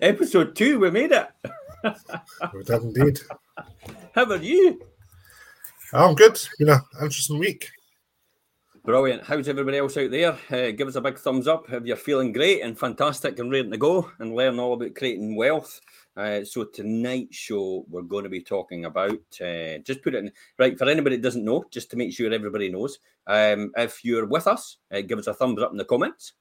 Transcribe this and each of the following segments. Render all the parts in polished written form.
Episode 2, we made it. We did indeed. How about you? I'm good. It's been an interesting week. Brilliant. How's everybody else out there? Give us a big thumbs up if you're feeling great and fantastic and ready to go and learn all about creating wealth. So tonight's show, we're going to be talking about, just put it in, right, for anybody that doesn't know, just to make sure everybody knows, if you're with us, give us a thumbs up in the comments.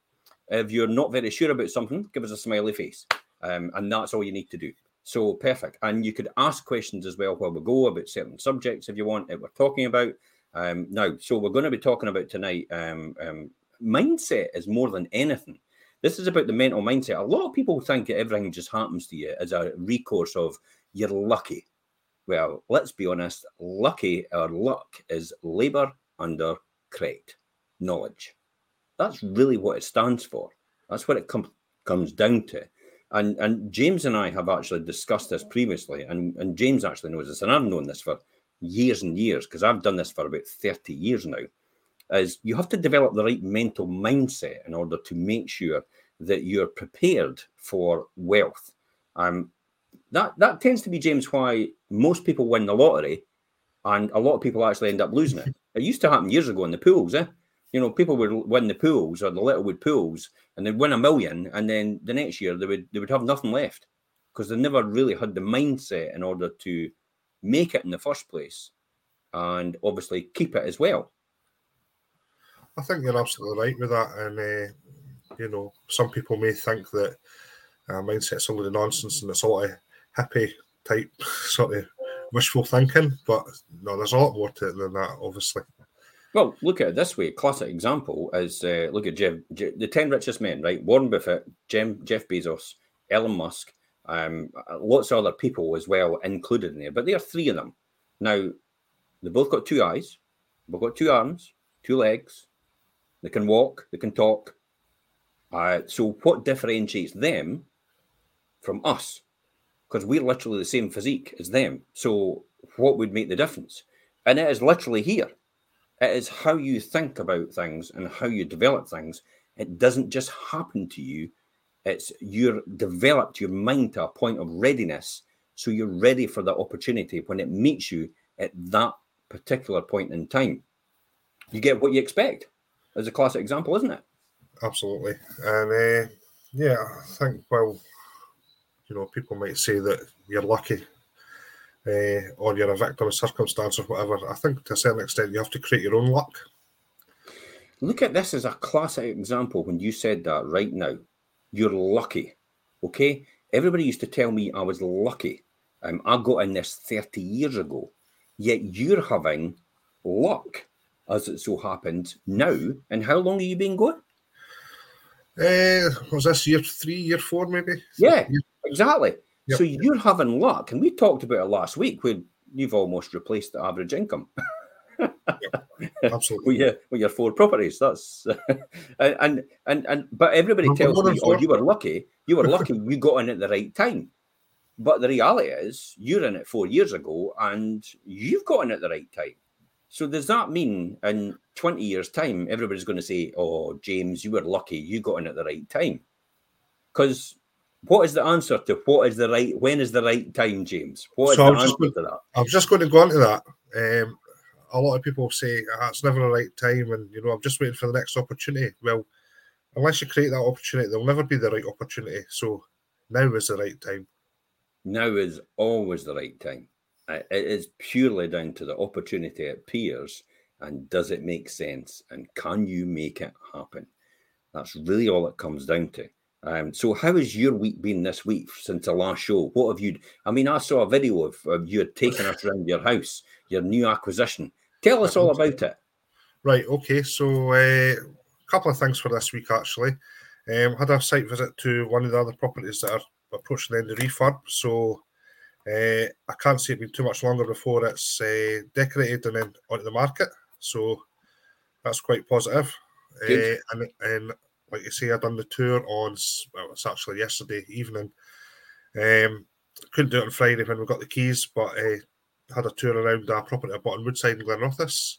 If you're not very sure about something, give us a smiley face. And that's all you need to do. So perfect. And you could ask questions as well while we go about certain subjects if you want that we're talking about. Now, so we're going to be talking about tonight, mindset is more than anything. This is about the mental mindset. A lot of people think that everything just happens to you as a recourse of you're lucky. Well, let's be honest, lucky or luck is labor under credit, knowledge. That's really what it stands for. That's what it comes down to. And James and I have actually discussed this previously, and James actually knows this, and I've known this for years and years, because I've done this for about 30 years now, is you have to develop the right mental mindset in order to make sure that you're prepared for wealth. That tends to be, James, why most people win the lottery, and a lot of people actually end up losing it. It used to happen years ago in the pools, eh? You know, people would win the pools or the Littlewood pools, and they'd win $1 million, and then the next year they would have nothing left because they never really had the mindset in order to make it in the first place, and obviously keep it as well. I think you're absolutely right with that, and you know, some people may think that mindset's all the nonsense and it's all a hippie type sort of wishful thinking, but no, there's a lot more to it than that, obviously. Well, look at it this way. Classic example is look at the 10 richest men, right? Warren Buffett, Jeff Bezos, Elon Musk, lots of other people as well included in there, but there are three of them. Now, they've both got two eyes, both got two arms, two legs. They can walk, they can talk. So what differentiates them from us? Because we're literally the same physique as them. So what would make the difference? And it is literally here. It is how you think about things and how you develop things. It doesn't just happen to you. It's you're developed your mind to a point of readiness. So you're ready for the opportunity when it meets you at that particular point in time. You get what you expect. As a classic example, isn't it? Absolutely. And yeah, I think, well, you know, people might say that you're lucky or you're a victim of circumstance or whatever. I think to a certain extent you have to create your own luck. Look at this as a classic example when you said that right now. You're lucky, okay? Everybody used to tell me I was lucky. I got in this 30 years ago, yet you're having luck, as it so happened, now. And how long have you been going? Was this year 3, year 4 maybe? Yeah, exactly. Yep. So you're having luck. And we talked about it last week where you've almost replaced the average income. Yep. Absolutely. With your 4 properties. That's but everybody tells me, oh, you were lucky, you got in at the right time. But the reality is you're in it 4 years ago and you've got in at the right time. So does that mean in 20 years' time, everybody's going to say, oh, James, you were lucky, you got in at the right time? Because what is the answer to when is the right time, James? What is the answer to that? I'm just going to go on to that. A lot of people say, it's never the right time, and, you know, I'm just waiting for the next opportunity. Well, unless you create that opportunity, there'll never be the right opportunity. So now is the right time. Now is always the right time. It is purely down to the opportunity it appears, and does it make sense, and can you make it happen? That's really all it comes down to. So how has your week been this week since the last show? What have you... I mean, I saw a video of you had taken us around your house, your new acquisition. Tell us all about it. Right, okay. So a couple of things for this week, actually. Had a site visit to one of the other properties that are approaching the end of refurb, so... I can't see it being too much longer before it's decorated and then onto the market, so that's quite positive. And like you say, I done the tour on, well, it's actually yesterday evening. Couldn't do it on Friday when we got the keys, but had a tour around our property at Bottom Woodside in Glenrothes.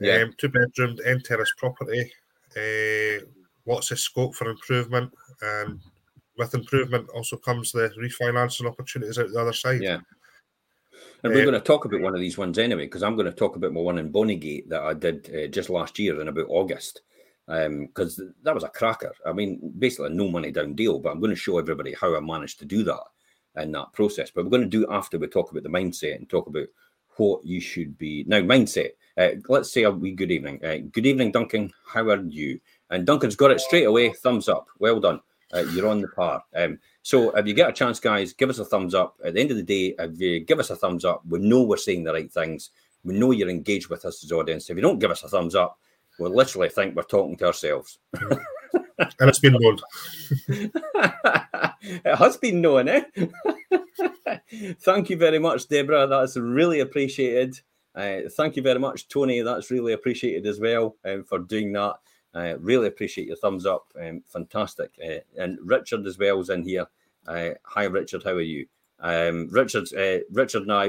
Yeah. 2-bedroomed end terrace property, lots of scope for improvement, and with improvement also comes the refinancing opportunities out the other side. Yeah. And we're going to talk about one of these ones anyway, because I'm going to talk about my one in Bonnygate that I did just last year in about August, because that was a cracker. I mean, basically a no money down deal, but I'm going to show everybody how I managed to do that in that process. But we're going to do it after we talk about the mindset and talk about what you should be. Now, mindset. Let's say a wee good evening. Good evening, Duncan. How are you? And Duncan's got it straight away. Thumbs up. Well done. You're on the par. So if you get a chance, guys, give us a thumbs up. At the end of the day, if you give us a thumbs up, we know we're saying the right things. We know you're engaged with us as audience. If you don't give us a thumbs up, we'll literally think we're talking to ourselves. And it's been known. It has been known, eh? Thank you very much, Deborah. That's really appreciated. Thank you very much, Tony. That's really appreciated as well for doing that. I really appreciate your thumbs up. Fantastic. And Richard as well is in here. Hi, Richard. How are you? Richard and I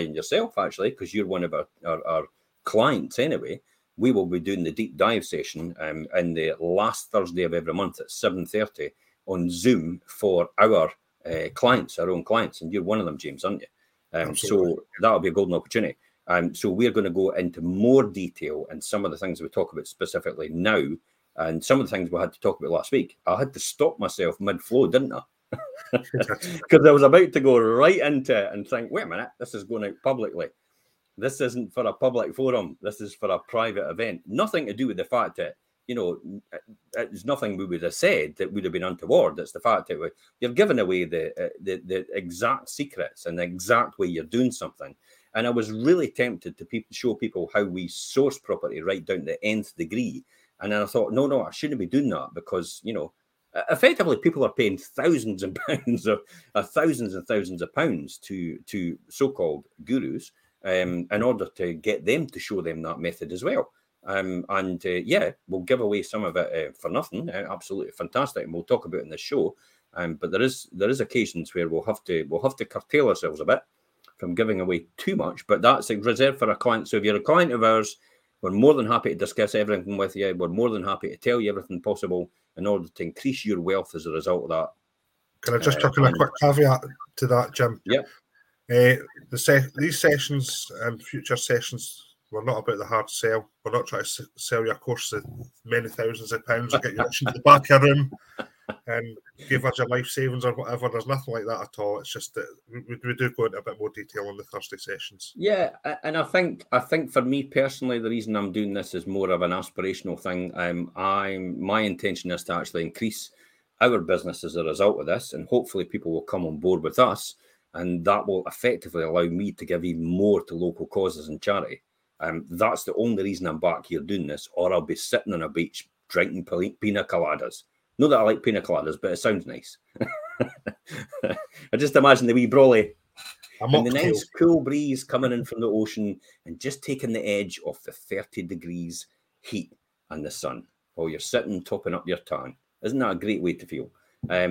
and yourself, actually, because you're one of our clients anyway. We will be doing the deep dive session in the last Thursday of every month at 7:30 on Zoom for our clients, our own clients. And you're one of them, James, aren't you? So that'll be a golden opportunity. So we're going to go into more detail and some of the things we talk about specifically now, and some of the things we had to talk about last week. I had to stop myself mid-flow, didn't I? Because I was about to go right into it and think, wait a minute, this is going out publicly. This isn't for a public forum. This is for a private event. Nothing to do with the fact that, you know, it's nothing we would have said that would have been untoward. It's the fact that you're giving away the exact secrets and the exact way you're doing something. And I was really tempted to show people how we source property right down to the nth degree. And then I thought, no, I shouldn't be doing that because, you know, effectively people are paying thousands and thousands of pounds to so-called gurus in order to get them to show them that method as well. We'll give away some of it for nothing. Absolutely fantastic. And we'll talk about it in this show. But there is occasions where we'll have to curtail ourselves a bit from giving away too much, but that's reserved for a client. So if you're a client of ours, we're more than happy to discuss everything with you. We're more than happy to tell you everything possible in order to increase your wealth as a result of that. Can I just chuck in a quick caveat to that, Jim? Yeah. These sessions and future sessions, we're not about the hard sell. We're not trying to sell your course at many thousands of pounds or get you into the back of your room and give us your life savings or whatever. There's nothing like that at all. It's just that we do go into a bit more detail on the Thursday sessions. Yeah, and I think for me personally, the reason I'm doing this is more of an aspirational thing. My intention is to actually increase our business as a result of this, and hopefully people will come on board with us, and that will effectively allow me to give even more to local causes and charity. That's the only reason I'm back here doing this, or I'll be sitting on a beach drinking pina coladas. Not that I like pina coladas, but it sounds nice. I just imagine the wee brolly and the nice cool breeze coming in from the ocean and just taking the edge off the 30 degrees heat and the sun while you're sitting topping up your tan. Isn't that a great way to feel?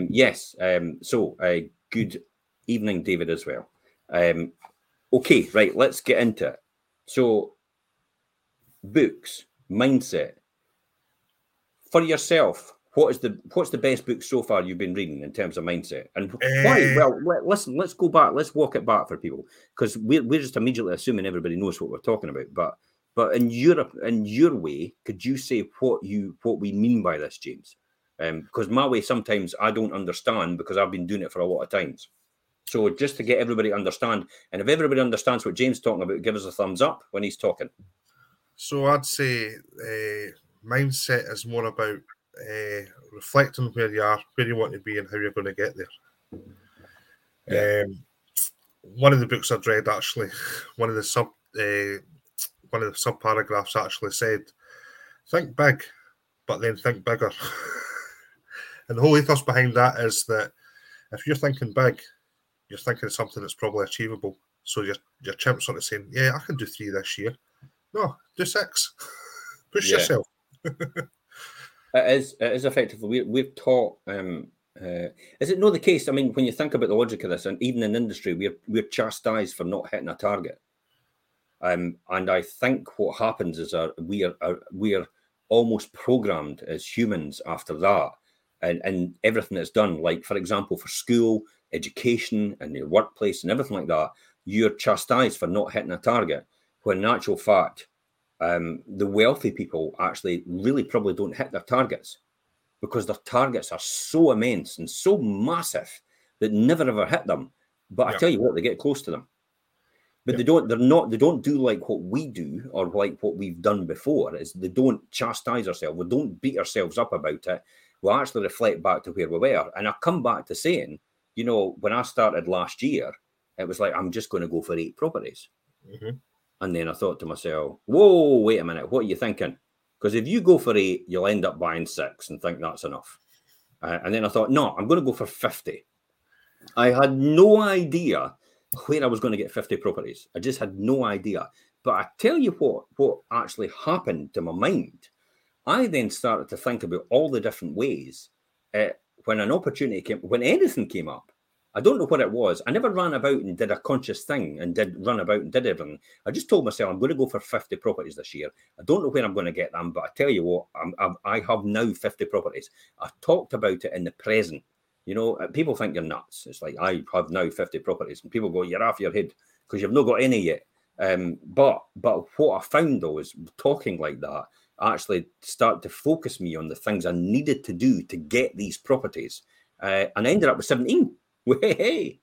Yes. So good evening, David, as well. Okay, right, let's get into it. So books, mindset. For yourself, what's the best book so far you've been reading in terms of mindset? And why? Well, listen, let's go back. Let's walk it back for people, because we're just immediately assuming everybody knows what we're talking about. But in Europe, in your way, could you say what we mean by this, James? Because my way sometimes I don't understand because I've been doing it for a lot of times. So just to get everybody to understand, and if everybody understands what James is talking about, give us a thumbs up when he's talking. So I'd say mindset is more about reflecting where you are, where you want to be, and how you're going to get there. Yeah. One of the books I've read, actually, one of the sub paragraphs actually said, "Think big, but then think bigger." And the whole ethos behind that is that if you're thinking big, you're thinking of something that's probably achievable. So your chimp sort of saying, "Yeah, I can do 3 this year." No, do 6. Push yourself. It is effectively, we've taught, is it not the case? I mean, when you think about the logic of this, and even in industry, we're chastised for not hitting a target. And I think what happens is we are almost programmed as humans after that and everything that's done, like, for example, for school, education and your workplace and everything like that, you're chastised for not hitting a target, when in actual fact, the wealthy people actually really probably don't hit their targets, because their targets are so immense and so massive that never ever hit them. But I tell you what, they get close to them. But they don't do like what we do, or like what we've done before, is they don't chastise ourselves. We don't beat ourselves up about it. We'll actually reflect back to where we were. And I come back to saying, you know, when I started last year, it was like, I'm just going to go for 8 properties. Mm-hmm. And then I thought to myself, whoa, wait a minute, what are you thinking? Because if you go for 8, you'll end up buying 6 and think that's enough. And then I thought, no, I'm going to go for 50. I had no idea where I was going to get 50 properties. I just had no idea. But I tell you what actually happened to my mind. I then started to think about all the different ways when an opportunity came, when anything came up. I don't know what it was. I never ran about and did a conscious thing and did run about and did everything. I just told myself I'm going to go for 50 properties this year. I don't know when I'm going to get them, but I tell you what, I have now 50 properties. I talked about it in the present. You know, people think you're nuts. It's like, I have now 50 properties, and people go, you're off your head because you've not got any yet. But what I found, though, is talking like that actually started to focus me on the things I needed to do to get these properties. And I ended up with 17. Hey,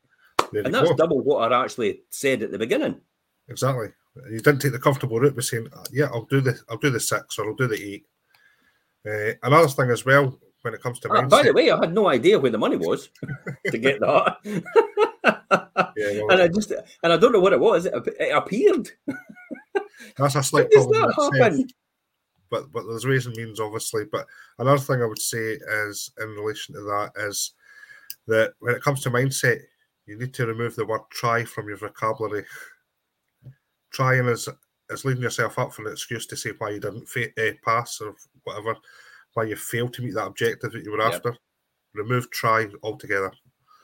and that's double what I actually said at the beginning. Exactly. You didn't take the comfortable route by saying, yeah, I'll do the 6 or I'll do the 8. Another thing as well, when it comes to mindset. By the way, I had no idea where the money was to get that. And I don't know what it was. It appeared. That's a slight problem. But there's ways and means, obviously. But another thing I would say is, in relation to that, is that when it comes to mindset, you need to remove the word try from your vocabulary. Trying is leaving yourself up for an excuse to say why you didn't pass or whatever, why you failed to meet that objective that you were after. Remove try altogether.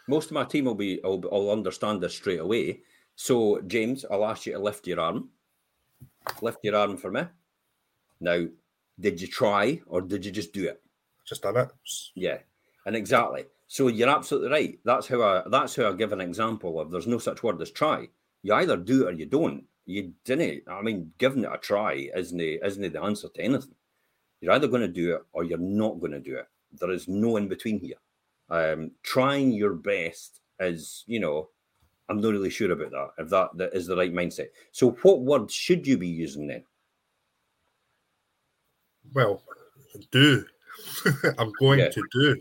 Most of my team will understand this straight away. So, James, I'll ask you to lift your arm. Lift your arm for me. Now, did you try or did you just do it? Just done it. Yeah, and exactly. So you're absolutely right. That's how I give an example of there's no such word as try. You either do it or you don't. You didn't. I mean, giving it a try isn't the answer to anything. You're either going to do it or you're not going to do it. There is no in between here. Trying your best is, you know, I'm not really sure about that, if that is the right mindset. So what words should you be using then? Well, do. I'm going to do.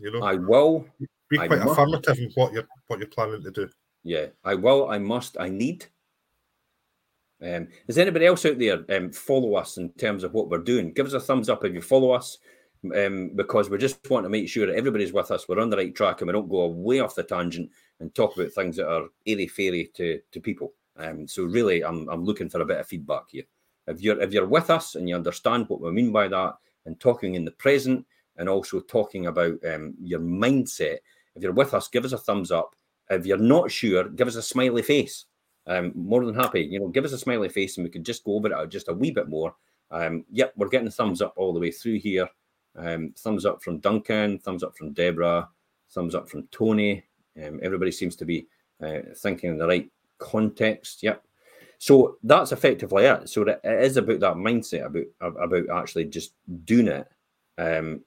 You know, I will. Be quite affirmative in what you're planning to do. Yeah, I will. I must. I need. Is anybody else out there follow us in terms of what we're doing? Give us a thumbs up if you follow us, because we just want to make sure that everybody's with us. We're on the right track and we don't go way off the tangent and talk about things that are airy-fairy to people. So really, I'm looking for a bit of feedback here. If you're with us and you understand what we mean by that, and talking in the present, and also talking about your mindset. If you're with us, give us a thumbs up. If you're not sure, give us a smiley face. More than happy. You know, give us a smiley face and we can just go over it just a wee bit more. Yep, we're getting thumbs up all the way through here. Thumbs up from Duncan, thumbs up from Deborah, thumbs up from Tony. Everybody seems to be thinking in the right context. Yep. So that's effectively it. So it is about that mindset, about actually just doing it. And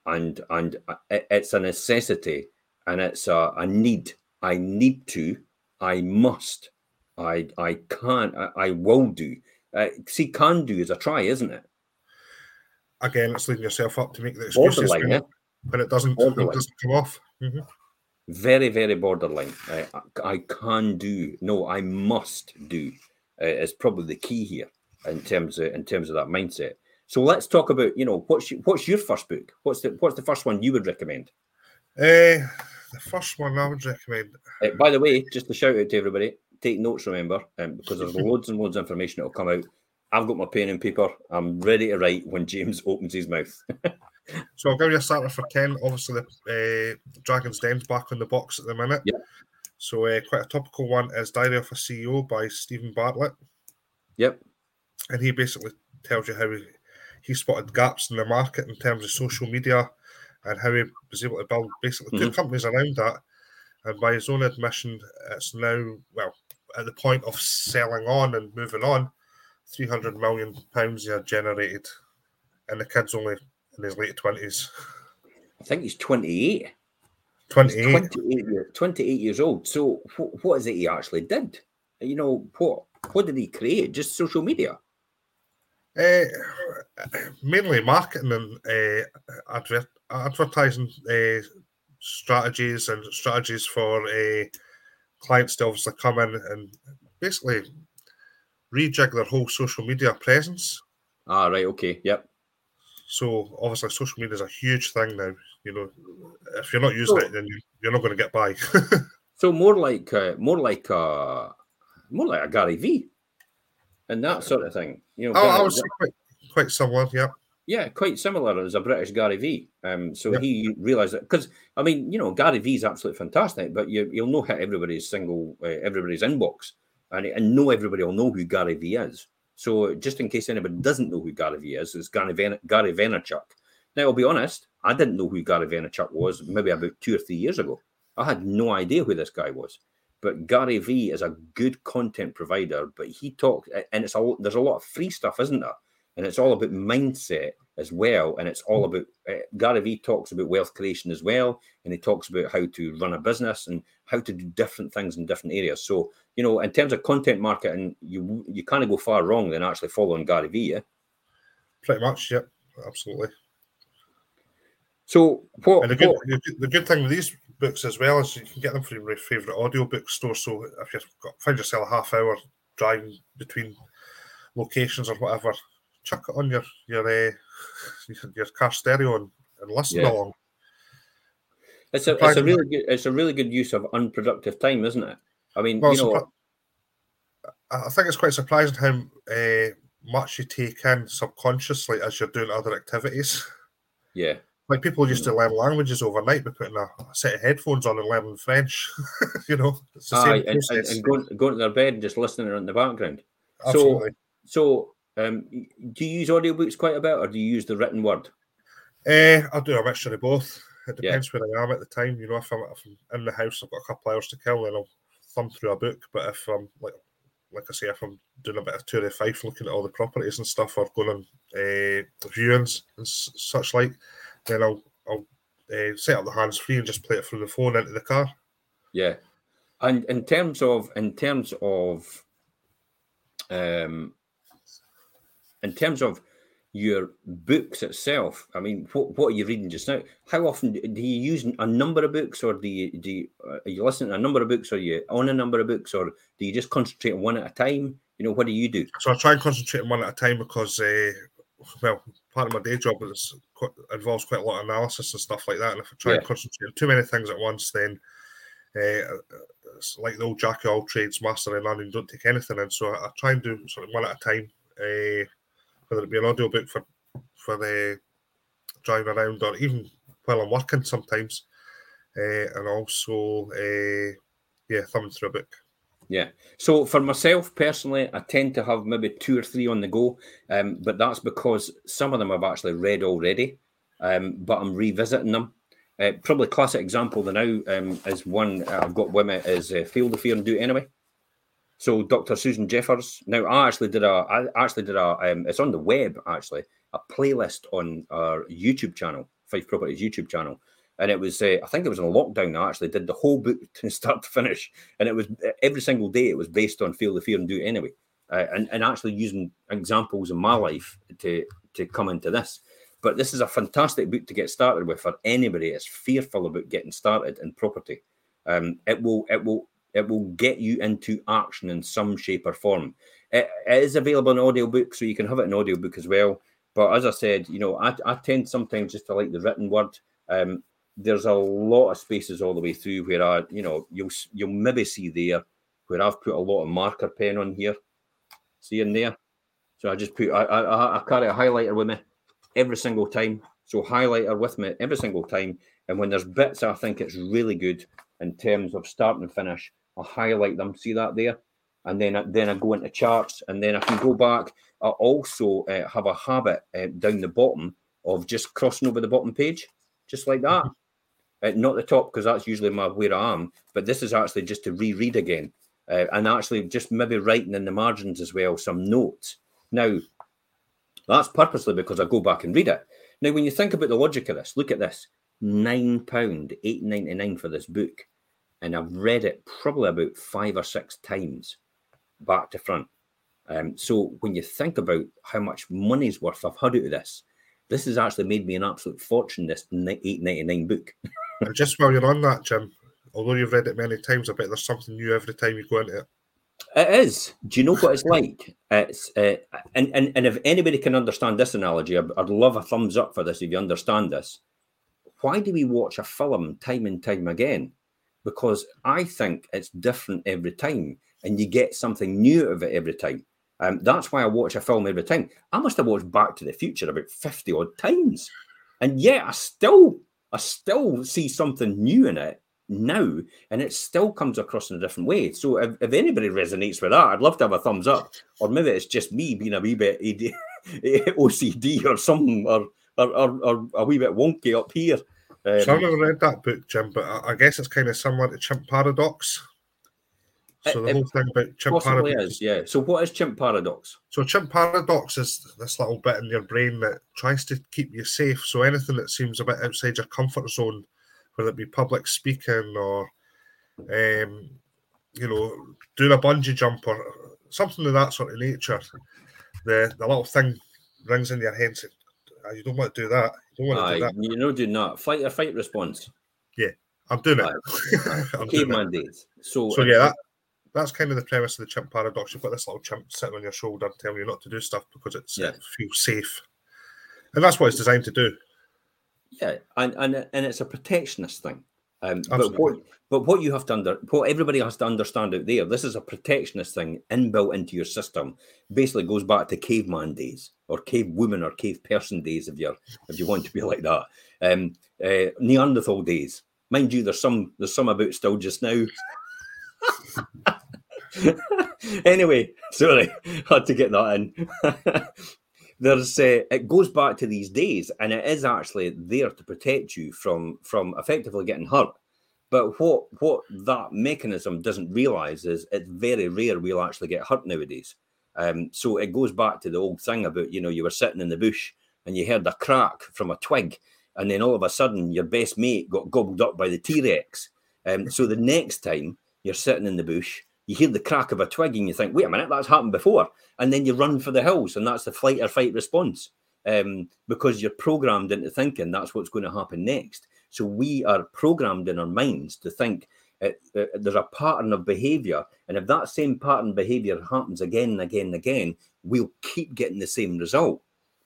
it's a necessity and it's a need. I need to, I must, I can't, I will do. See, can do is a try, isn't it? Again, it's leading yourself up to make the excuses when it doesn't come off. Mm-hmm. Very, very borderline. I can do. No, I must do is probably the key here in terms of that mindset. So let's talk about, you know, what's your first book? What's the first one you would recommend? The first one I would recommend. By the way, just a shout out to everybody. Take notes, remember, because there's loads and loads of information that will come out. I've got my pen and paper. I'm ready to write when James opens his mouth. So I'll give you a starter for 10. Obviously, the Dragon's Den's back on the box at the minute. Yep. So quite a topical one is Diary of a CEO by Stephen Bartlett. Yep. And he basically tells you how he spotted gaps in the market in terms of social media, and how he was able to build basically two companies around that. And by his own admission, it's now, well, at the point of selling on and moving on, £300 million he had generated. And the kid's only in his late 20s. I think he's 28. 28 years old. So what is it he actually did? You know, what did he create? Just social media? Mainly marketing and advertising strategies and strategies for clients to obviously come in and basically rejig their whole social media presence. Ah, right, okay, yep. So obviously social media is a huge thing now. You know, if you're not using it, then you're not going to get by. So more like a Gary V, and that sort of thing. You know, I was quite similar. Yeah. Yeah, quite similar as a British Gary V. He realised that because I mean, you know, Gary V is absolutely fantastic, but you'll not hit everybody's inbox, and no everybody will know who Gary V is. So just in case anybody doesn't know who Gary V is, it's Gary Vaynerchuk. Now, I'll be honest, I didn't know who Gary Vaynerchuk was maybe about 2 or 3 years ago. I had no idea who this guy was. But Gary V is a good content provider, but he talks, and there's a lot of free stuff, isn't there? And it's all about mindset as well, and it's all about, Gary V talks about wealth creation as well, and he talks about how to run a business and how to do different things in different areas. So, you know, in terms of content marketing, you can't go far wrong than actually following Gary V, yeah? Pretty much, yeah, absolutely. So, the good thing with these books as well is you can get them from your favourite audiobook store, so if you find yourself a half-hour driving between locations or whatever, chuck it on your car stereo and listen along. It's a really good use of unproductive time, isn't it? I mean, I think it's quite surprising how much you take in subconsciously as you're doing other activities. Yeah, like people used to learn languages overnight by putting a set of headphones on and learning French. You know, it's the same process. And going to their bed and just listening in the background. Absolutely. So, do you use audiobooks quite a bit, or do you use the written word? I do a mixture of both. It depends where I am at the time. You know, if I'm in the house, I've got a couple of hours to kill, then I'll thumb through a book. But if I'm like I say, if I'm doing a bit of tour of Fife, looking at all the properties and stuff, or going on viewings and such like, then I'll set up the hands free and just play it through the phone into the car. Yeah, and in terms of your books itself, I mean, what are you reading just now? How often do you use a number of books, or are you listening to a number of books, or are you on a number of books, or do you just concentrate on one at a time? You know, what do you do? So I try and concentrate on one at a time because, part of my day job involves quite a lot of analysis and stuff like that. And if I try and concentrate on too many things at once, then it's like the old jack of all trades, master of none, and don't take anything in. So I try and do sort of one at a time. Whether it be an audiobook for the driving around or even while I'm working sometimes, and also thumbing through a book. Yeah. So for myself personally, I tend to have maybe 2 or 3 on the go, but that's because some of them I've actually read already, but I'm revisiting them. Probably classic example the now is one I've got with me is Feel the Fear and Do It Anyway. So Dr. Susan Jeffers. Now I actually did a it's on the web actually, a playlist on our YouTube channel, Fife Properties YouTube channel, and it was I think it was in lockdown. I actually did the whole book from start to finish, and it was every single day. It was based on Feel the Fear and Do It Anyway, and actually using examples in my life to come into this. But this is a fantastic book to get started with for anybody that's fearful about getting started in property. It will get you into action in some shape or form. It is available in audiobook, so you can have it in audiobook as well. But as I said, you know, I tend sometimes just to like the written word. There's a lot of spaces all the way through where you'll maybe see there where I've put a lot of marker pen on here. See in there? So I just put, I carry a highlighter with me every single time. So highlighter with me every single time. And when there's bits I think it's really good in terms of start and finish, I highlight them, see that there? And then I go into charts, and then I can go back. I also have a habit down the bottom of just crossing over the bottom page. just like that. Not the top, because that's usually my where I am, but this is actually just to reread again, and actually just maybe writing in the margins as well some notes. Now, that's purposely because I go back and read it. Now, when you think about the logic of this, look at this, £9, $8.99 for this book. And I've read it probably about 5 or 6 times back to front. So when you think about how much money's worth I've had out of this, this has actually made me an absolute fortune, this $8.99 book. And just while you're on that, Jim, although you've read it many times, I bet there's something new every time you go into it. It is. Do you know what it's like? It's and if anybody can understand this analogy, I'd love a thumbs up for this if you understand this. Why do we watch a film time and time again? Because I think it's different every time, and you get something new out of it every time. That's why I watch a film every time. I must have watched Back to the Future about 50 odd times, and yet I still see something new in it now, and it still comes across in a different way. So if anybody resonates with that, I'd love to have a thumbs up. Or maybe it's just me being a wee bit OCD or something, or a wee bit wonky up here. So I've never read that book, Jim, but I guess it's kind of similar to Chimp Paradox. So the whole thing about Chimp Paradox is, yeah. So what is Chimp Paradox? So Chimp Paradox is this little bit in your brain that tries to keep you safe. So anything that seems a bit outside your comfort zone, whether it be public speaking or, doing a bungee jump or something of that sort of nature, the little thing rings in your head saying, you don't want to do that. You don't want to do that. You're not doing that. Fight response. Yeah, I'm doing it. Okay, mandates. So yeah, that's kind of the premise of the Chimp Paradox. You've got this little chimp sitting on your shoulder telling you not to do stuff because it feels safe. And that's what it's designed to do. Yeah, and it's a protectionist thing. But what you have to what everybody has to understand out there, this is a protectionist thing inbuilt into your system. Basically, goes back to caveman days or cavewoman or cave person days, if you want to be like that. Neanderthal days, mind you. There's some about still just now. Anyway, sorry, had to get that in. It goes back to these days, and it is actually there to protect you from effectively getting hurt. But what that mechanism doesn't realise is it's very rare we'll actually get hurt nowadays. So it goes back to the old thing about, you were sitting in the bush and you heard a crack from a twig, and then all of a sudden your best mate got gobbled up by the T-Rex. So the next time you're sitting in the bush, you hear the crack of a twig and you think, wait a minute, that's happened before. And then you run for the hills, and that's the flight or fight response, because you're programmed into thinking that's what's going to happen next. So we are programmed in our minds to think there's a pattern of behaviour, and if that same pattern of behaviour happens again and again and again, we'll keep getting the same result.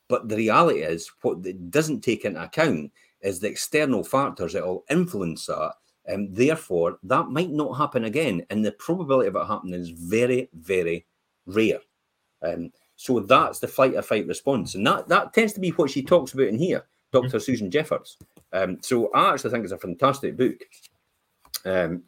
But the reality is, what it doesn't take into account is the external factors that will influence that. And therefore, that might not happen again. And the probability of it happening is very, very rare. So that's the flight or fight response. And that tends to be what she talks about in here, Dr. Susan Jeffers. So I actually think it's a fantastic book.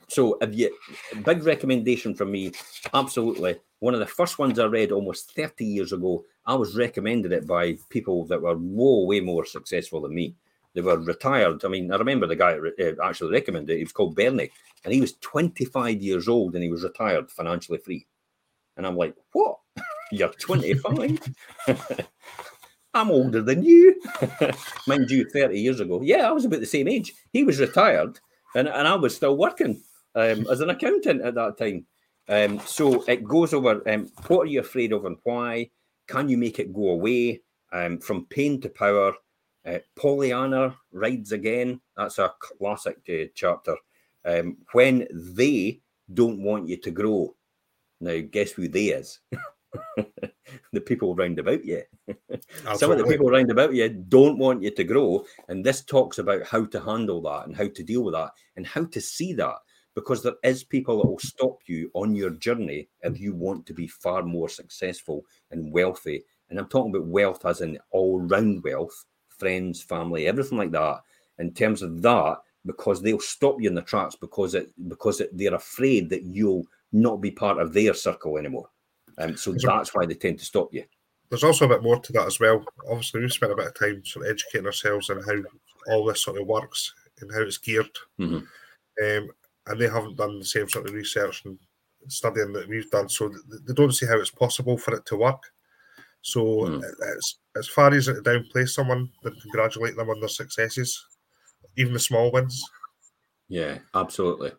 So big recommendation from me, absolutely. One of the first ones I read almost 30 years ago, I was recommended it by people that were way more successful than me. They were retired. I mean, I remember the guy actually recommended it. He was called Bernie, and he was 25 years old, and he was retired, financially free. And I'm like, what? You're 25? I'm older than you. Mind you, 30 years ago. Yeah, I was about the same age. He was retired, and I was still working as an accountant at that time. So it goes over, what are you afraid of and why? Can you make it go away? From pain to power. Pollyanna rides again. That's a classic chapter. When they don't want you to grow. Now, guess who they is? The people round about you. Some of the people round about you don't want you to grow. And this talks about how to handle that and how to deal with that and how to see that, because there is people that will stop you on your journey if you want to be far more successful and wealthy. And I'm talking about wealth as in all-round wealth. Friends, family, everything like that, in terms of that, because they'll stop you in the tracks because they're afraid that you'll not be part of their circle anymore. So that's why they tend to stop you. There's also a bit more to that as well. Obviously, we've spent a bit of time sort of educating ourselves on how all this sort of works and how it's geared. Mm-hmm. And they haven't done the same sort of research and studying that we've done, so they don't see how it's possible for it to work. So it's as far as it downplay someone, then congratulate them on their successes, even the small wins. Yeah, absolutely.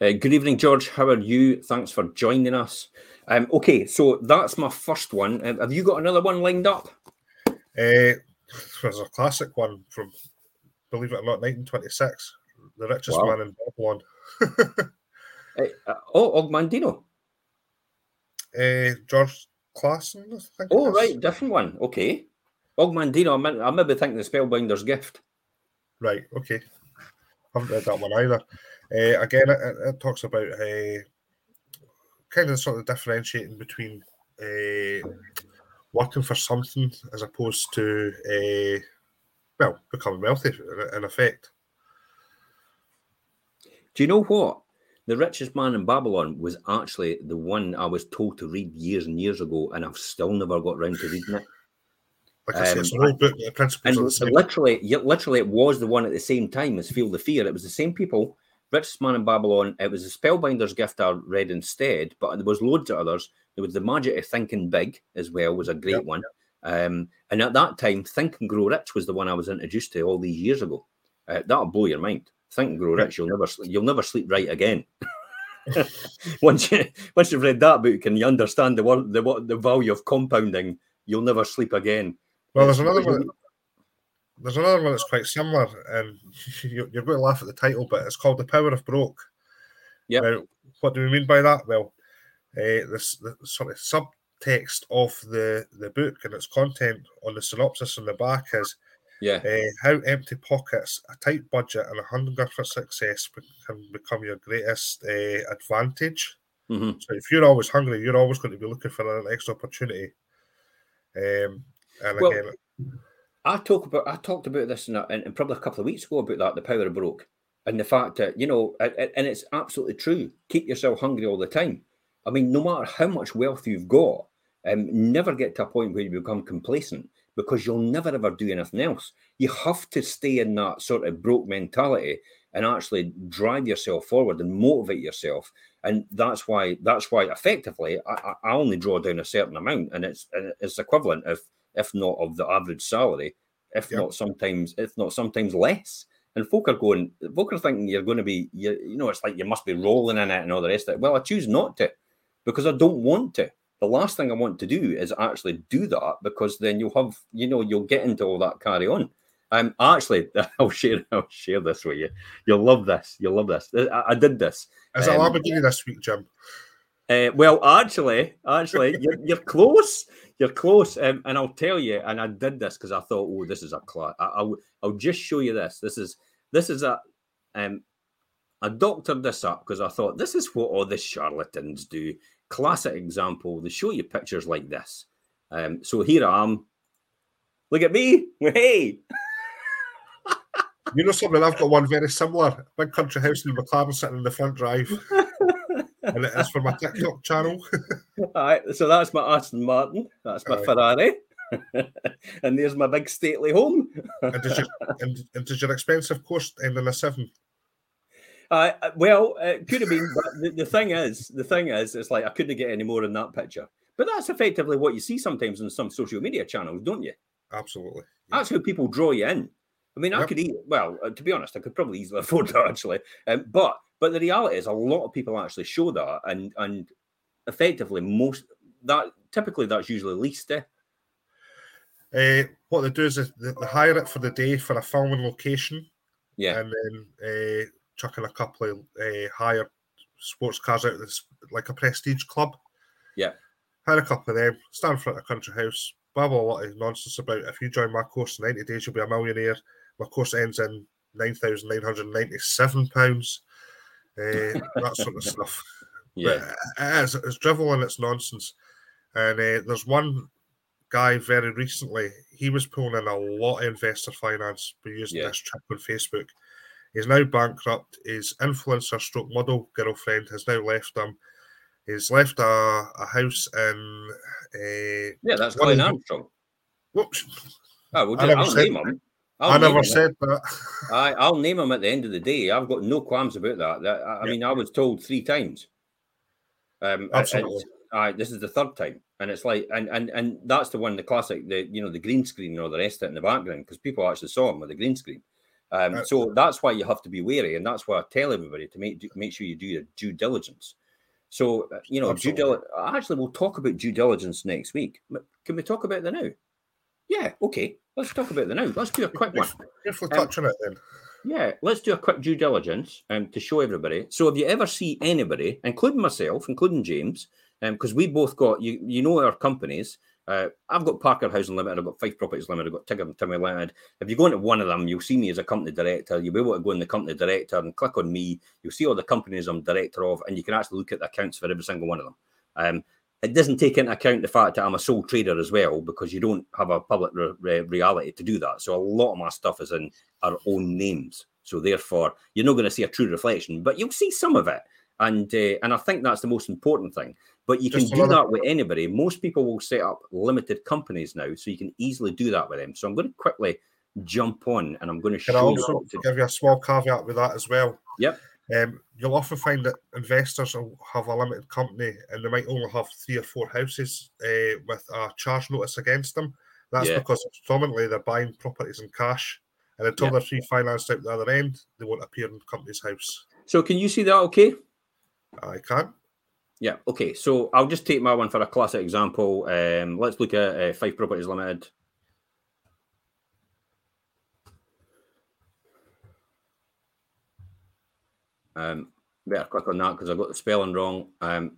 Good evening, George. How are you? Thanks for joining us. Okay, so that's my first one. Have you got another one lined up? There's a classic one from, believe it or not, 1926, The Richest Man in Babylon. Og Mandino. George Classen, I think. Oh, right, different one. Okay. Og Mandino, I maybe thinking the Spellbinder's Gift. Right, okay. I haven't read that one either. Again, it talks about kind of sort of differentiating between working for something as opposed to, becoming wealthy, in effect. Do you know what? The Richest Man in Babylon was actually the one I was told to read years and years ago, and I've still never got around to reading it. Like I said, it's an old book, the principles are the same. Literally, it was the one at the same time as Feel the Fear. It was the same people, Richest Man in Babylon. It was the Spellbinder's Gift I read instead, but there was loads of others. There was The Magic of Thinking Big as well, was a great one. And at that time, Think and Grow Rich was the one I was introduced to all these years ago. That'll blow your mind. Think and Grow Rich, you'll never sleep right again. once you've read that book and you understand the value of compounding, you'll never sleep again. Well, there's another one that's quite similar, and you're going to laugh at the title, but it's called The Power of Broke. Yeah. What do we mean by that? Well, the sort of subtext of the book and its content on the synopsis on the back is, how empty pockets, a tight budget, and a hunger for success can become your greatest advantage. Mm-hmm. So if you're always hungry, you're always going to be looking for an extra opportunity. I talked about this in probably a couple of weeks ago about that, The Power of Broke, and the fact that, and it's absolutely true. Keep yourself hungry all the time. I mean, no matter how much wealth you've got, never get to a point where you become complacent, because you'll never ever do anything else. You have to stay in that sort of broke mentality and actually drive yourself forward and motivate yourself. And that's why effectively I only draw down a certain amount, and it's equivalent, if not of the average salary, if not sometimes less. And folk are thinking you're going to be, it's like you must be rolling in it and all the rest of it. Well, I choose not to, because I don't want to. The last thing I want to do is actually do that, because then you'll have, you'll get into all that carry on. Actually, I'll share this with you. You'll love this. I did this. Is it Lamborghini this week, Jim? Well, actually, you're close. And I'll tell you. And I did this because I thought, oh, this is a class. I'll just show you this. This is I doctored this up because I thought this is what all the charlatans do. Classic example. They show you pictures like this. So here I am. Look at me. Hey. Something, I've got one very similar. Big country house in McLaren sitting in the front drive. And it is for my TikTok channel. All right. So that's my Aston Martin. That's my Ferrari. And there's my big stately home. And does your expensive course end in a 7? Well, it could have been, but the thing is, it's like I couldn't get any more in that picture. But that's effectively what you see sometimes on some social media channels, don't you? Absolutely. Yeah. That's how people draw you in. I mean, I could to be honest, I could probably easily afford that, actually. But the reality is a lot of people actually show that, and effectively that's usually least. What they do is they hire it for the day for a filming location. Yeah. And then... chucking a couple of higher sports cars out of this, like a prestige club. Yeah. Hire a couple of them, stand in front of a country house, babble a lot of nonsense about, if you join my course in 90 days, you'll be a millionaire. My course ends in £9,997. That sort of stuff. Yeah. But it's drivel and it's nonsense. And there's one guy very recently, he was pulling in a lot of investor finance by using this trick on Facebook. He's now bankrupt. His influencer/model girlfriend has now left him. He's left a house in... that's Glenn Armstrong. Whoops. Oh, well, I'll name him. I never said that. I'll name him at the end of the day. I've got no qualms about that. I mean, I was told 3 times. Absolutely. This is the 3rd time. And it's like, and that's the one, the classic, the green screen or the rest of it in the background, because people actually saw him with the green screen. So that's why you have to be wary. And that's why I tell everybody to make sure you do your due diligence. So, absolutely. Actually, we'll talk about due diligence next week. Can we talk about that now? Yeah, okay. Let's talk about that now. Let's do a quick one. If we're touching it then. Yeah, let's do a quick due diligence to show everybody. So if you ever see anybody, including myself, including James, because we both got, our companies. I've got Parker Housing Limited, I've got Fife Properties Limited, I've got Tigger and Timmy Limited. If you go into one of them, you'll see me as a company director. You'll be able to go in the company director and click on me. You'll see all the companies I'm director of, and you can actually look at the accounts for every single one of them. It doesn't take into account the fact that I'm a sole trader as well, because you don't have a public reality to do that. So a lot of my stuff is in our own names. So therefore, you're not going to see a true reflection, but you'll see some of it. And I think that's the most important thing. But you can do that with anybody. Most people will set up limited companies now, so you can easily do that with them. So I'm going to quickly jump on, and I'm going to show you. Can I also give you a small caveat with that as well? Yep. You'll often find that investors will have a limited company, and they might only have 3 or 4 houses with a charge notice against them. That's because predominantly they're buying properties in cash, and until they're refinanced out the other end, they won't appear in the company's house. So can you see that okay? I can. Yeah, okay. So I'll just take my one for a classic example. Let's look at Fife Properties Limited. Better click on that because I got the spelling wrong. There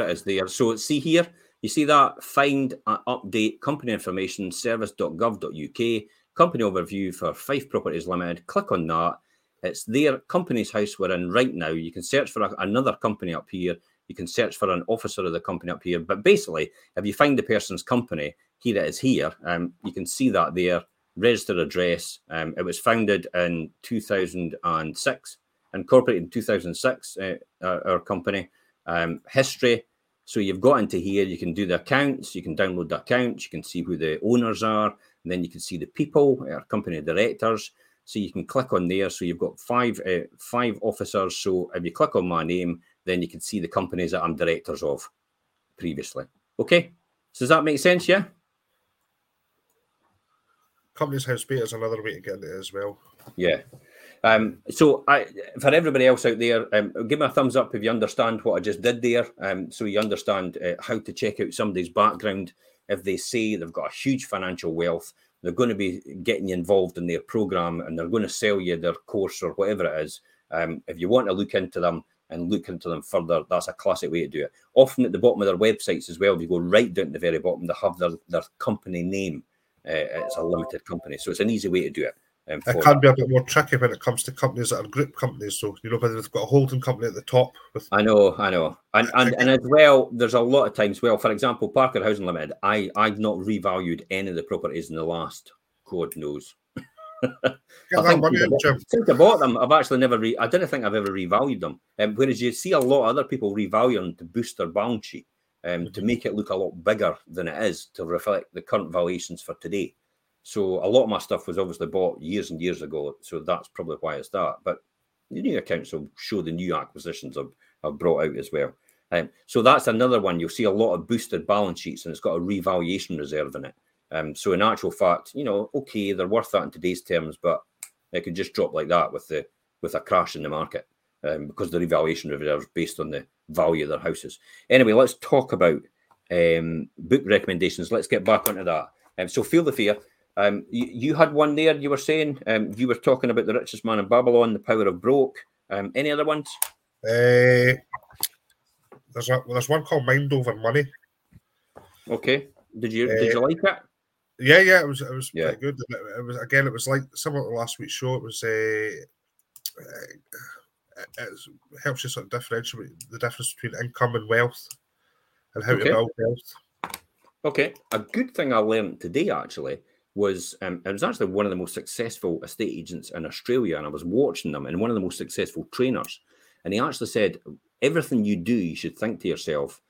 it is there. So see here, you see that find and update company information service.gov.uk, company overview for Fife Properties Limited. Click on that. It's their company's house we're in right now. You can search for another company up here. You can search for an officer of the company up here. But basically, if you find the person's company, here it is here. You can see that there, registered address. It was founded in 2006, incorporated in 2006, our company. History. So you've got into here. You can do the accounts. You can download the accounts. You can see who the owners are. And then you can see the people, our company directors. So you can click on there. So you've got 5 officers. So if you click on my name, then you can see the companies that I'm directors of previously. Okay. So does that make sense? Yeah. Companies house beta is another way to get it as well. Yeah. So for everybody else out there, give me a thumbs up if you understand what I just did there. So you understand how to check out somebody's background. If they say they've got a huge financial wealth, they're going to be getting you involved in their program, and they're going to sell you their course or whatever it is. If you want to look into them further, that's a classic way to do it. Often at the bottom of their websites as well, if you go right down to the very bottom, they have their company name. It's a limited company, so it's an easy way to do it. It can be a bit more tricky when it comes to companies that are group companies. So, whether they've got a holding company at the top. I know. And as well, there's a lot of times, for example, Parker Housing Limited, I've not revalued any of the properties in the last, God knows. Since I bought them, I've actually never, I don't think I've ever revalued them. Whereas you see a lot of other people revalue them to boost their balance sheet, to make it look a lot bigger than it is to reflect the current valuations for today. So a lot of my stuff was obviously bought years and years ago, so that's probably why it's that. But the new accounts will show the new acquisitions I've brought out as well. So that's another one. You'll see a lot of boosted balance sheets, and it's got a revaluation reserve in it. So in actual fact, okay, they're worth that in today's terms, but it could just drop like that with a crash in the market, because the revaluation reserve is based on the value of their houses. Anyway, let's talk about book recommendations. Let's get back onto that. So Feel the Fear. You had one there, you were saying. You were talking about The Richest Man in Babylon, The Power of Broke. Any other ones? There's one called Mind Over Money. Okay. Did you like it? Yeah, it was pretty good. It was like similar to last week's show. It was it helps you sort of differentiate the difference between income and wealth, and how to build wealth. Okay, a good thing I learned today actually was it was actually one of the most successful estate agents in Australia, and I was watching them, and one of the most successful trainers, and he actually said, everything you do, you should think to yourself,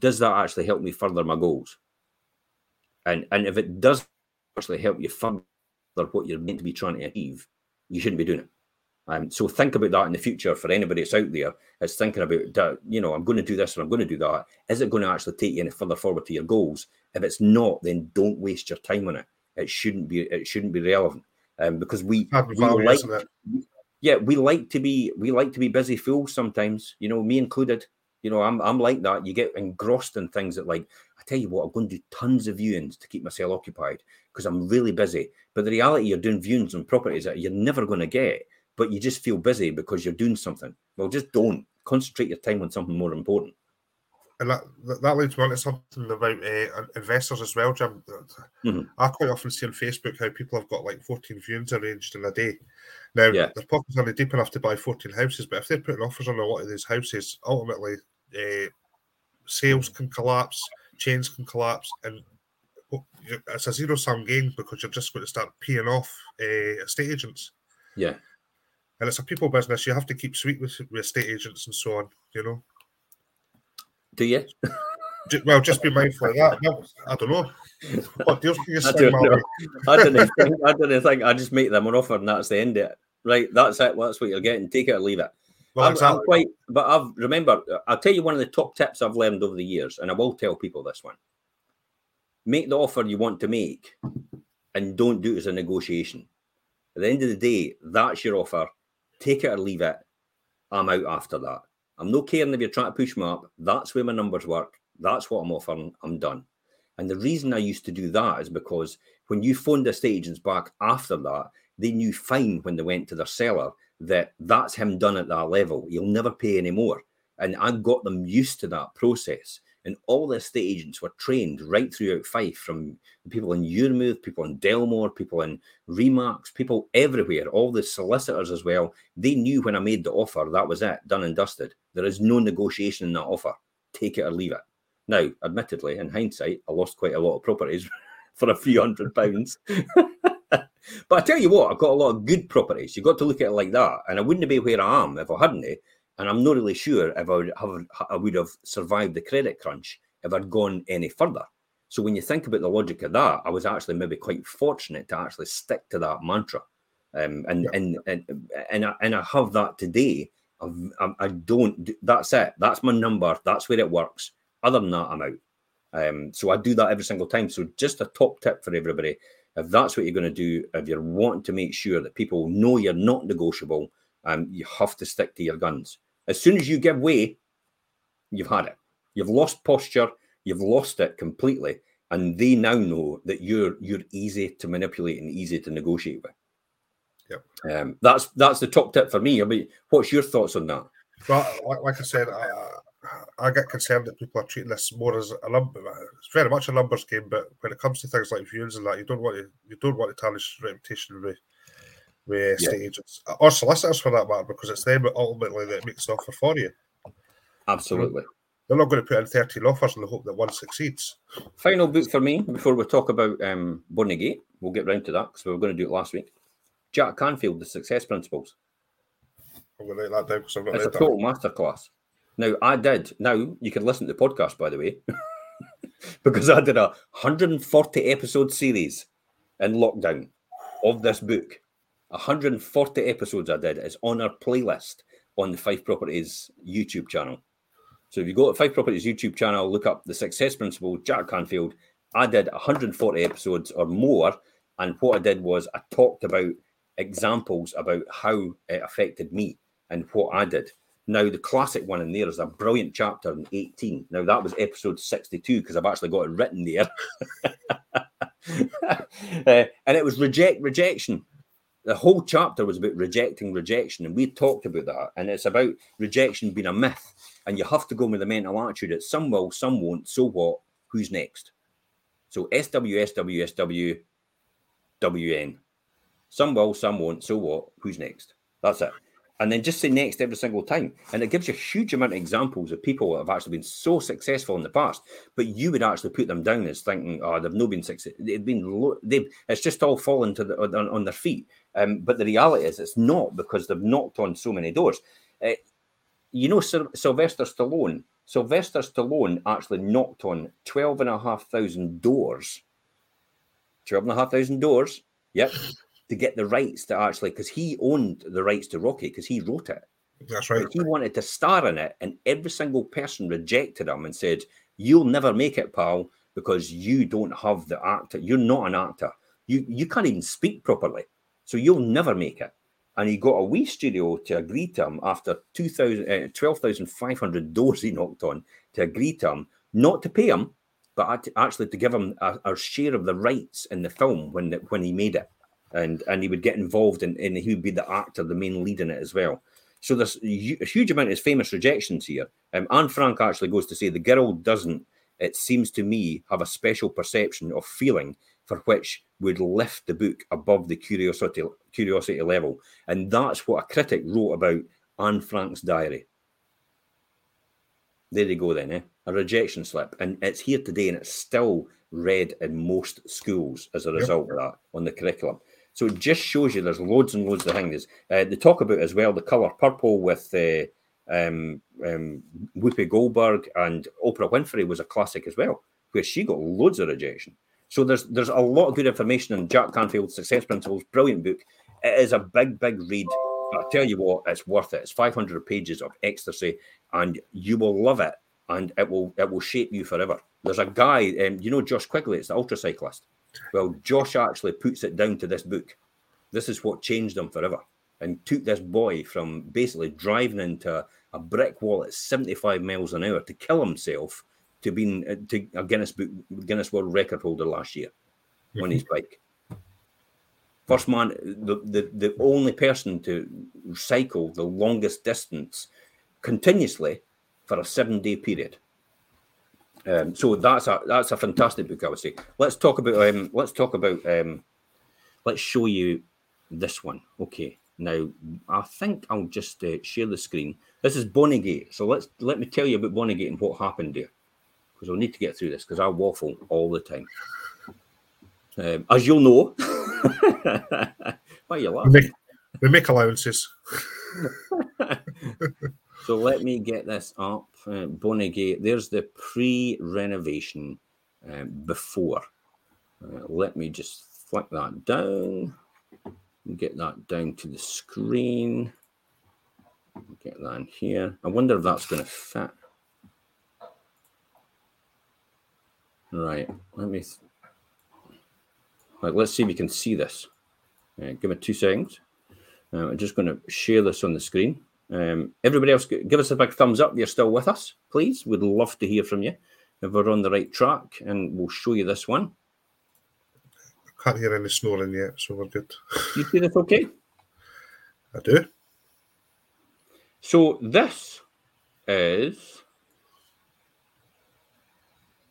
does that actually help me further my goals? And if it does actually help you further or what you're meant to be trying to achieve, you shouldn't be doing it. So think about that in the future for anybody that's out there is thinking about, you know, I'm going to do this and I'm going to do that. Is it going to actually take you any further forward to your goals? If it's not, then don't waste your time on it. It shouldn't be relevant because we like to be busy fools sometimes, you know, me included. You know, I'm like that. You get engrossed in things that, like, I tell you what, I'm going to do tons of viewings to keep myself occupied because I'm really busy. But the reality, you're doing viewings on properties that you're never going to get, but you just feel busy because you're doing something. Well, just don't. Concentrate your time on something more important. And that leads me on to something about investors as well, Jim. Mm-hmm. I quite often see on Facebook how people have got like 14 viewings arranged in a day. Now, their pockets aren't deep enough to buy 14 houses, but if they're putting offers on a lot of these houses, ultimately, sales can collapse, chains can collapse, and it's a zero-sum game because you're just going to start peeing off estate agents. Yeah. And it's a people business. You have to keep sweet with estate agents and so on, you know. Do you? Well, just be mindful of that. No, I don't know. What deals can you sign? I don't think. I just make them an offer and that's the end of it. Right, that's it. Well, that's what you're getting. Take it or leave it. Well, exactly. I'll tell you one of the top tips I've learned over the years, and I will tell people this one. Make the offer you want to make and don't do it as a negotiation. At the end of the day, that's your offer. Take it or leave it. I'm out after that. I'm no caring if you're trying to push me up. That's where my numbers work. That's what I'm offering. I'm done. And the reason I used to do that is because when you phoned estate agents back after that, they knew fine when they went to their seller that that's him done at that level. He'll never pay any more. And I got them used to that process. And all the estate agents were trained right throughout Fife, from people in Yarmouth, people in Delmore, people in Remarks, people everywhere, all the solicitors as well. They knew when I made the offer, that was it, done and dusted. There is no negotiation in that offer. Take it or leave it. Now, admittedly, in hindsight, I lost quite a lot of properties for a few £100. But I tell you what, I've got a lot of good properties. You've got to look at it like that. And I wouldn't be where I am if I hadn't. And I'm not really sure if I would have survived the credit crunch if I'd gone any further. So when you think about the logic of that, I was actually maybe quite fortunate to actually stick to that mantra. And I have that today. That's it. That's my number. That's where it works. Other than that, I'm out. So I do that every single time. So just a top tip for everybody. If that's what you're going to do, if you're wanting to make sure that people know you're not negotiable, you have to stick to your guns. As soon as you give way, you've had it. You've lost posture. You've lost it completely. And they now know that you're easy to manipulate and easy to negotiate with. Yep. That's the top tip for me. I mean, what's your thoughts on that? Well, like I said, I get concerned that people are treating this more as a number. It's very much a numbers game, but when it comes to things like viewings and that, you don't want to tarnish reputation with estate agents or solicitors for that matter, because it's them ultimately that makes an offer for you. Absolutely. They're not going to put in 13 offers in the hope that one succeeds. Final book for me before we talk about Bonnygate. We'll get round to that because we were going to do it last week. Jack Canfield, The Success Principles. I'm going to write that down because I've not read that. It's a total masterclass. Now, I did. Now, you can listen to the podcast, by the way, because I did a 140-episode series in lockdown of this book. 140 episodes I did. It's on our playlist on the Fife Properties YouTube channel. So if you go to Fife Properties YouTube channel, look up The Success Principle, Jack Canfield. I did 140 episodes or more, and what I did was I talked about examples about how it affected me and what I did. Now, the classic one in there is a brilliant chapter in 18. Now, that was episode 62 because I've actually got it written there. And it was rejection. The whole chapter was about rejecting rejection, and we talked about that. And it's about rejection being a myth, and you have to go with the mental attitude that some will, some won't, so what, who's next? So SWN. Some will, some won't, so what, who's next? That's it. And then just say next every single time. And it gives you a huge amount of examples of people that have actually been so successful in the past, but you would actually put them down as thinking, oh, they've not been successful. It's just all fallen to on their feet. But the reality is it's not, because they've knocked on so many doors. Sylvester Stallone. Sylvester Stallone actually knocked on 12,500 doors. Yep. To get the rights to actually, because he owned the rights to Rocky because he wrote it. That's right. But he wanted to star in it, and every single person rejected him and said, "You'll never make it, pal, because you don't have the actor. You're not an actor. You can't even speak properly. So you'll never make it." And he got a wee studio to agree to him after 12,500 doors he knocked on to agree to him, not to pay him, but actually to give him a share of the rights in the film when he made it. And he would get involved and he would be the actor, the main lead in it as well. So there's a huge amount of famous rejections here. Anne Frank actually goes to say the girl doesn't, it seems to me, have a special perception of feeling for which would lift the book above the curiosity level. And that's what a critic wrote about Anne Frank's diary. There you go then, eh? A rejection slip. And it's here today and it's still read in most schools as a result of that on the curriculum. So it just shows you there's loads and loads of things. They talk about as well The Color Purple with Whoopi Goldberg, and Oprah Winfrey was a classic as well, where she got loads of rejection. So there's a lot of good information in Jack Canfield's Success Principles, brilliant book. It is a big read, but I tell you what, it's worth it. It's 500 pages of ecstasy, and you will love it, and it will shape you forever. There's a guy, you know Josh Quigley, it's the ultra cyclist. Well, Josh actually puts it down to this book. This is what changed him forever and took this boy from basically driving into a brick wall at 75 miles an hour to kill himself to being to a Guinness World Record holder last year on his bike. First man, the only person to cycle the longest distance continuously for a 7-day period. So that's a fantastic book, I would say. Let's show you this one. Okay, now I think I'll just share the screen. This is Bonnygate. So let me tell you about Bonnygate and what happened there, because I'll need to get through this because I waffle all the time. As you'll know, why are you laughing? We make allowances. So let me get this up. Bonnygate, there's the pre-renovation before. Let me just flick that down and get that down to the screen. Get that in here. I wonder if that's going to fit. Right, let's see if you can see this. Give me 2 seconds. I'm just going to share this on the screen. Everybody else, give us a big thumbs up. You're still with us, please. We'd love to hear from you if we're on the right track, and we'll show you this one. I can't hear any snoring yet, so we're good. You see this okay? I do. So this is...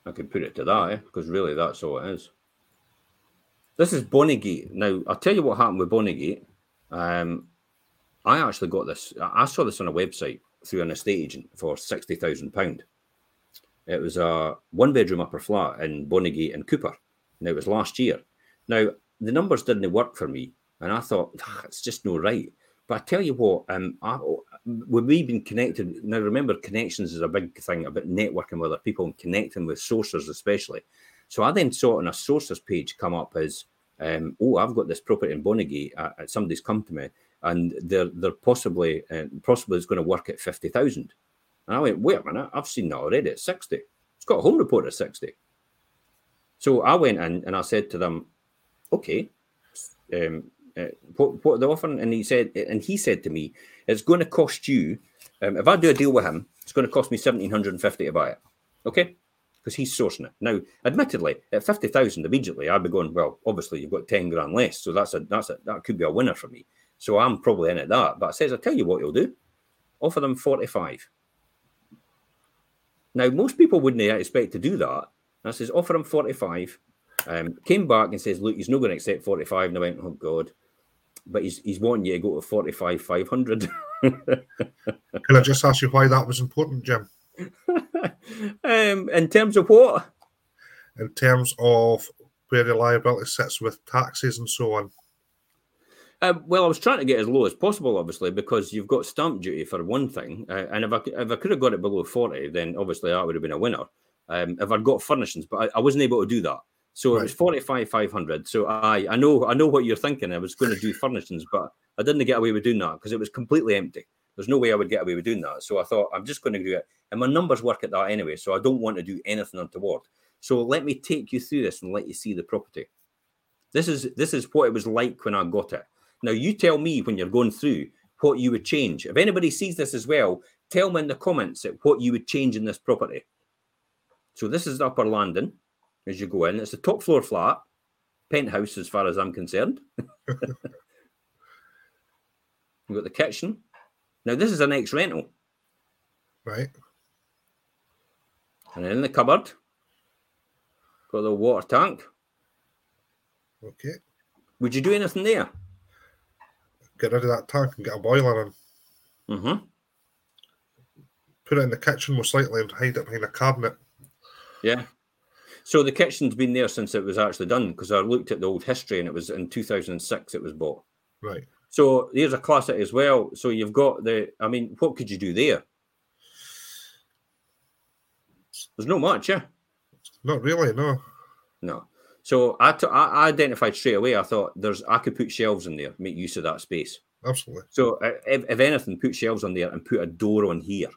I could put it to that, because really that's all it is. This is Bonnygate. Now, I'll tell you what happened with Bonnygate. I actually got this. I saw this on a website through an estate agent for £60,000. It was a one-bedroom upper flat in Bonnygate and Cupar. Now, it was last year. Now, the numbers didn't work for me, and I thought, it's just no right. But I tell you what, when we've been connected, now remember, connections is a big thing about networking with other people and connecting with sources especially. So I then saw it on a sources page come up as, I've got this property in Bonnygate. Somebody's come to me. And they're possibly it's going to work at 50,000. And I went, wait a minute, I've seen that already at 60. It's got a home report at 60. So I went in and I said to them, okay, what are they offering? And he said to me, it's going to cost you, if I do a deal with him, it's going to cost me $1,750 to buy it. Okay? Because he's sourcing it. Now, admittedly, at 50,000 immediately, I'd be going, well, obviously you've got 10 grand less. So that could be a winner for me. So I'm probably in at that. But I says, I'll tell you what you'll do. Offer them 45. Now, most people wouldn't expect to do that. And I says, offer them 45. Came back and says, look, he's not going to accept 45. And I went, oh, God. But he's wanting you to go to 45,500. Can I just ask you why that was important, Jim? In terms of what? In terms of where the liability sits with taxes and so on. Well, I was trying to get as low as possible, obviously, because you've got stamp duty for one thing. And if I could have got it below 40, then obviously that would have been a winner. If I'd got furnishings, but I wasn't able to do that. So it was 45,500. So I know what you're thinking. I was going to do furnishings, but I didn't get away with doing that because it was completely empty. There's no way I would get away with doing that. So I thought, I'm just going to do it. And my numbers work at that anyway. So I don't want to do anything untoward. So let me take you through this and let you see the property. This is what it was like when I got it. Now, you tell me when you're going through what you would change. If anybody sees this as well, tell me in the comments what you would change in this property. So this is the upper landing as you go in. It's a top floor flat, penthouse as far as I'm concerned. We've got the kitchen. Now, this is an ex-rental. Right. And in the cupboard, got a little water tank. Okay. Would you do anything there? Get rid of that tank and get a boiler in. Mm-hmm. Put it in the kitchen most likely and hide it behind a cabinet. Yeah. So the kitchen's been there since it was actually done because I looked at the old history and it was in 2006 it was bought. Right. So there's a classic as well. So you've got what could you do there? There's not much, yeah? Not really, no. No. So I identified straight away. I thought I could put shelves in there, make use of that space. Absolutely. So if anything, put shelves on there and put a door on here.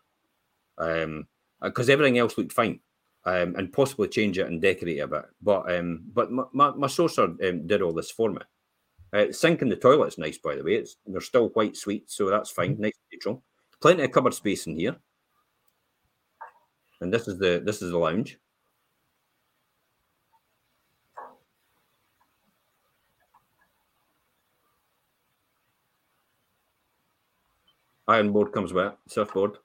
Because everything else looked fine. And possibly change it and decorate it a bit. But my sorcerer did all this for me. Sink in the toilet's nice, by the way. They're still white sweet, so that's fine. Mm-hmm. Nice neutral. Plenty of cupboard space in here. And this is the lounge. Iron board comes with it, surfboard.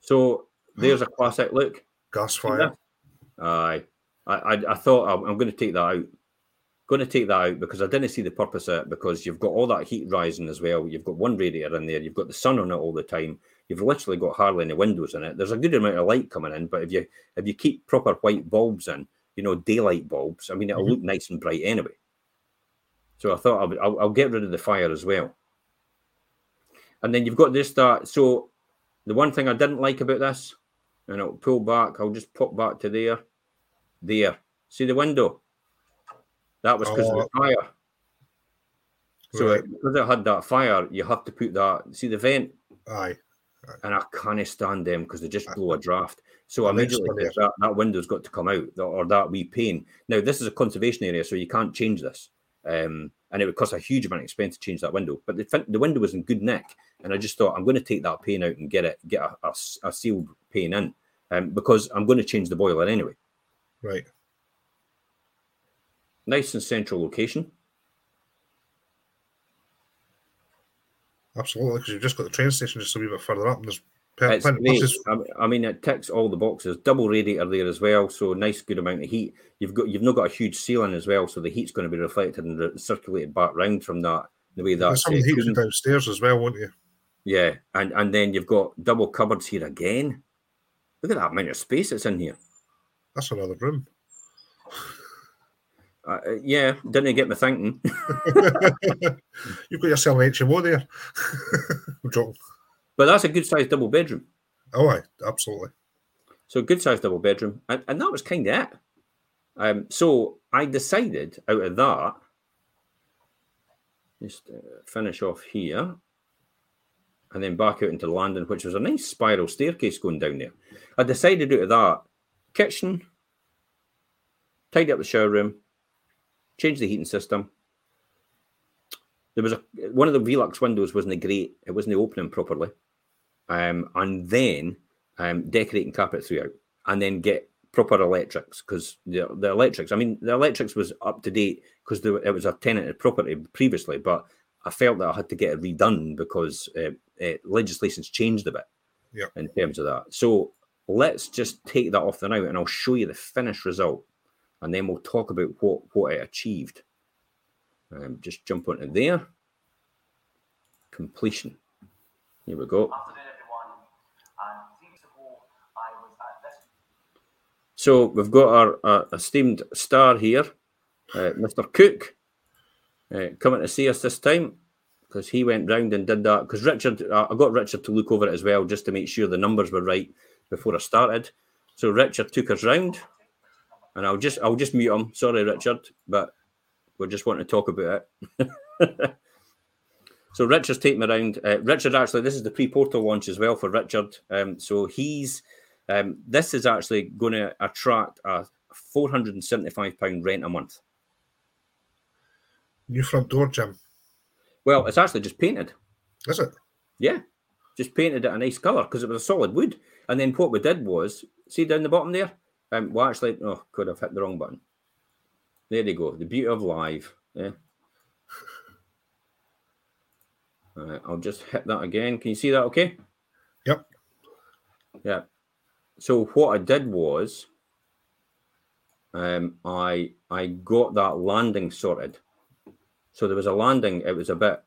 So there's a classic look. Gas fire. I thought I'm going to take that out. Going to take that out because I didn't see the purpose of it because you've got all that heat rising as well. You've got one radiator in there. You've got the sun on it all the time. You've literally got hardly any windows in it. There's a good amount of light coming in, but if you keep proper white bulbs in, daylight bulbs, it'll look nice and bright anyway. So I thought I'll get rid of the fire as well. And then you've got this, that. So the one thing I didn't like about this, and it'll pull back. I'll just pop back to there. There. See the window? That was because of the fire. So because it had that fire, you have to put that. See the vent? Aye. And I can't stand them because they just blow a draft. So I immediately that window's got to come out, or that wee pane. Now, this is a conservation area, so you can't change this. And it would cost a huge amount of expense to change that window. But the window was in good nick. And I just thought, I'm going to take that pane out and get a sealed pane in because I'm going to change the boiler anyway. Right. Nice and central location. Absolutely, because you've just got the train station just a wee bit further up. And there's plenty of buses. It ticks all the boxes. Double radiator there as well, so nice, good amount of heat. You've not got a huge ceiling as well, so the heat's going to be reflected and circulated back round from that. The way that some heat was downstairs as well, won't you? Yeah, and then you've got double cupboards here again. Look at that amount of space that's in here. That's another room. Yeah, didn't get me thinking. You've got yourself an HMO there. But that's a good-sized double bedroom. Oh, aye, absolutely. So good-sized double bedroom. And that was kind of it. So I decided out of that, just finish off here, and then back out into the landing, which was a nice spiral staircase going down there. I decided out of that, kitchen, tidy up the shower room, changed the heating system. There was one of the Velux windows wasn't great. It wasn't opening properly. And then decorating carpet throughout. And then get proper electrics because the electrics was up to date because it was a tenanted property previously. But I felt that I had to get it redone because legislation's changed a bit in terms of that. So let's just take that off the now and I'll show you the finished result. And then we'll talk about what it achieved. Just jump onto there. Completion. Here we go. So we've got our esteemed star here, Mr. Cook, coming to see us this time because he went round and did that. Because I got Richard to look over it as well just to make sure the numbers were right before I started. So Richard took us round. And I'll just mute him. Sorry, Richard, but we just want to talk about it. So Richard's taking me around. Richard, actually, this is the pre-portal launch as well for Richard. So he's this is actually going to attract a £475 rent a month. New front door, Jim. Well, it's actually just painted. Is it? Yeah. Just painted it a nice colour because it was a solid wood. And then what we did was, see down the bottom there? Well, actually, oh, God, I've hit the wrong button. There you go. The beauty of live. Yeah. All right, I'll just hit that again. Can you see that okay? Yep. Yeah. So what I did was I got that landing sorted. So there was a landing. It was a bit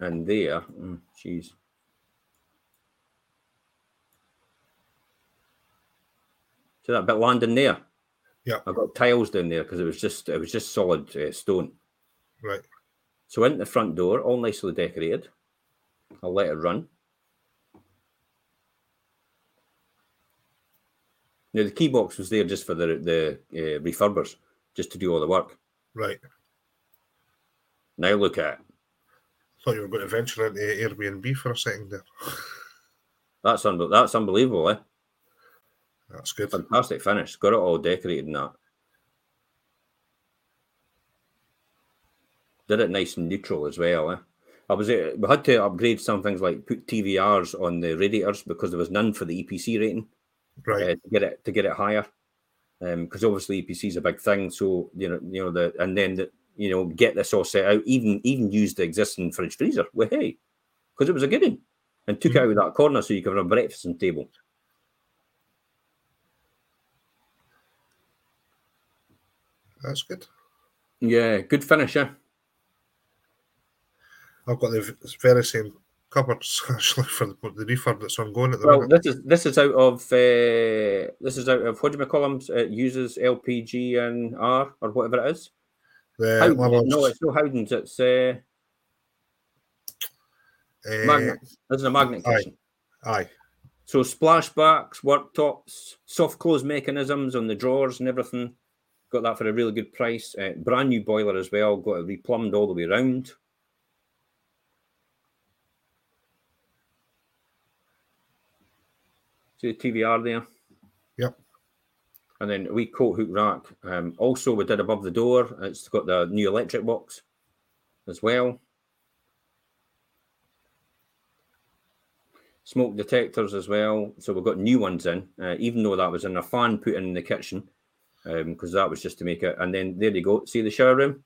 in there. Jeez. See that bit landing there? Yeah. I got tiles down there because it was just solid stone. Right. So in the front door, all nicely decorated. I'll let it run. Now, the key box was there just for the refurbers, just to do all the work. Right. Now look at it. Thought you were going to venture into Airbnb for a second there. That's unbelievable, eh? That's good. Fantastic finish. Got it all decorated and that. Did it nice and neutral as well, eh? We had to upgrade some things like put TVRs on the radiators because there was none for the EPC rating. Right. To get it higher, because obviously EPC is a big thing. So get this all set out. Even use the existing fridge freezer. Well, hey, because it was a good one, and took it out of that corner so you could have a breakfast and table. That's good. Yeah, good finisher. I've got the very same cupboards actually for the refurb that's ongoing at the moment. Well, this is out of Hodgman Columns. It uses LPG and R or whatever it is. It's no Howdens. It's Magnet. This is a Magnet kitchen. Aye. So splashbacks, worktops, soft close mechanisms on the drawers and everything. Got that for a really good price. Brand new boiler as well. Got it replumbed all the way around. See the TVR there? Yep. And then a wee coat hook rack. Also, we did above the door. It's got the new electric box as well. Smoke detectors as well. So we've got new ones in, even though that was in a fan put in the kitchen, because that was just to make it. And then there you go. See the shower room?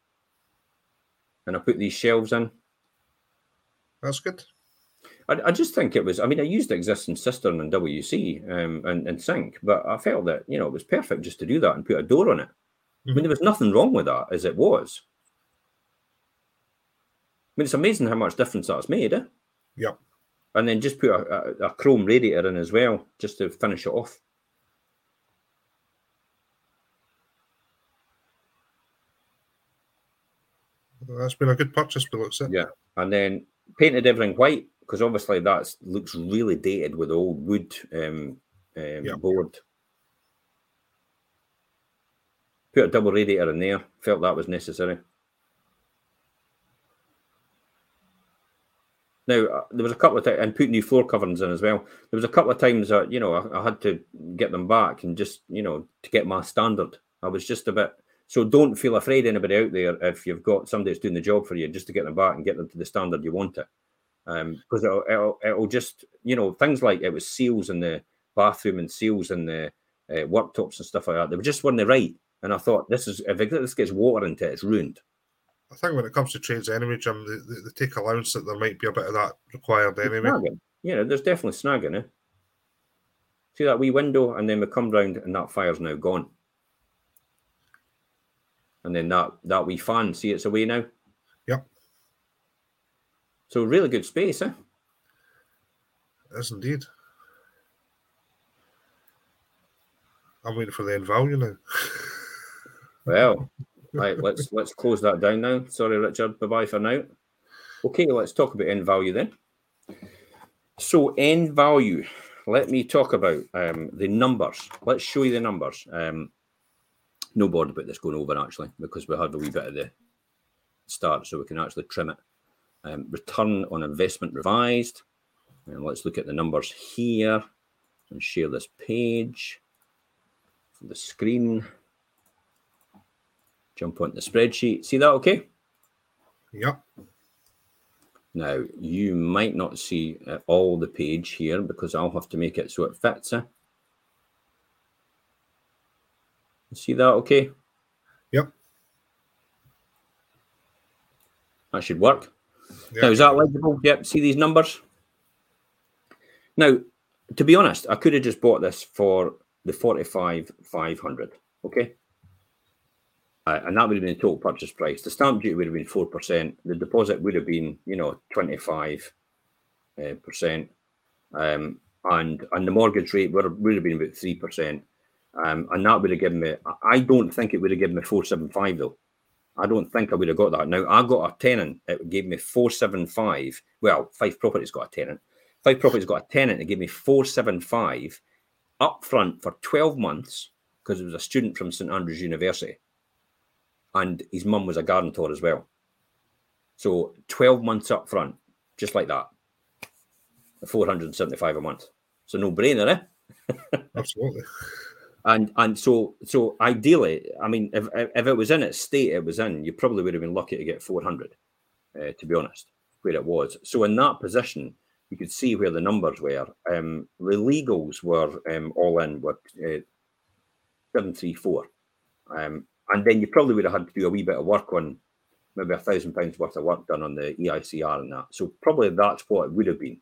And I put these shelves in. That's good. I just think it was, I used the existing cistern and WC and sink, but I felt that, it was perfect just to do that and put a door on it. Mm-hmm. There was nothing wrong with that as it was. It's amazing how much difference that's made, eh? Yeah. And then just put a chrome radiator in as well, just to finish it off. That's been a good purchase, by the looks of it. Yeah. And then painted everything white, because obviously that looks really dated with the old wood board. Put a double radiator in there. Felt that was necessary. Now, there was a couple of times, and put new floor coverings in as well. There was a couple of times that, I had to get them back and just, to get my standard. I was just a bit... So don't feel afraid, anybody out there, if you've got somebody that's doing the job for you, just to get them back and get them to the standard you want it. Because it'll just, things like it was seals in the bathroom and seals in the worktops and stuff like that. They were just weren't the right. And I thought, if this gets water into it, it's ruined. I think when it comes to trades anyway, Jim, they take allowance that there might be a bit of that required anyway. Snagging. Yeah, there's definitely snagging, eh? See that wee window? And then we come round and that fire's now gone. And then that wee fan, see it's away now? Yep. So really good space, eh? Yes, indeed. I'm waiting for the end value now. Well, right, let's close that down now. Sorry, Richard. Bye-bye for now. Okay, let's talk about end value then. So end value. Let me talk about the numbers. Let's show you the numbers. no bother about this going over, actually, because we had a wee bit of the start, so we can actually trim it. Return on investment revised. And let's look at the numbers here and share this page from the screen. Jump onto the spreadsheet. See that okay? Yep. Now, you might not see all the page here because I'll have to make it so it fits. See that okay? Yep. That should work. Yep. Now, is that legible? Yep. See these numbers? Now, to be honest, I could have just bought this for the 45,500, okay? And that would have been the total purchase price. The stamp duty would have been 4%. The deposit would have been, 25%. And the mortgage rate would have been about 3%. And that would have given me, I don't think it would have given me 475 though. I don't think I would have got that. Now, I got a tenant that gave me 475. Well, Fife Properties got a tenant. Fife Properties got a tenant that gave me 475 up front for 12 months because it was a student from St Andrews University. And his mum was a guarantor as well. So 12 months up front, just like that. 475 a month. So no brainer, eh? Absolutely. And so ideally, I mean, if it was in its state it was in, you probably would have been lucky to get 400, to be honest, where it was. So in that position, you could see where the numbers were. The legals were all in, were 734. And then you probably would have had to do a wee bit of work on maybe £1,000 worth of work done on the EICR and that. So probably that's what it would have been.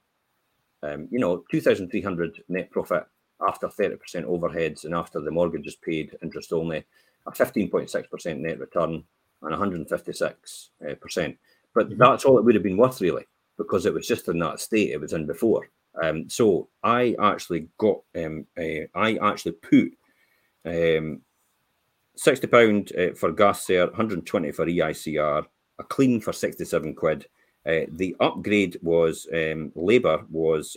2,300 net profit. After 30% overheads and after the mortgage is paid, interest only, a 15.6% net return and 156%. But that's all it would have been worth, really, because it was just in that state it was in before. So I actually got, I actually put £60 for gas there, 120 for EICR, a clean for 67 quid. The upgrade was, labour was...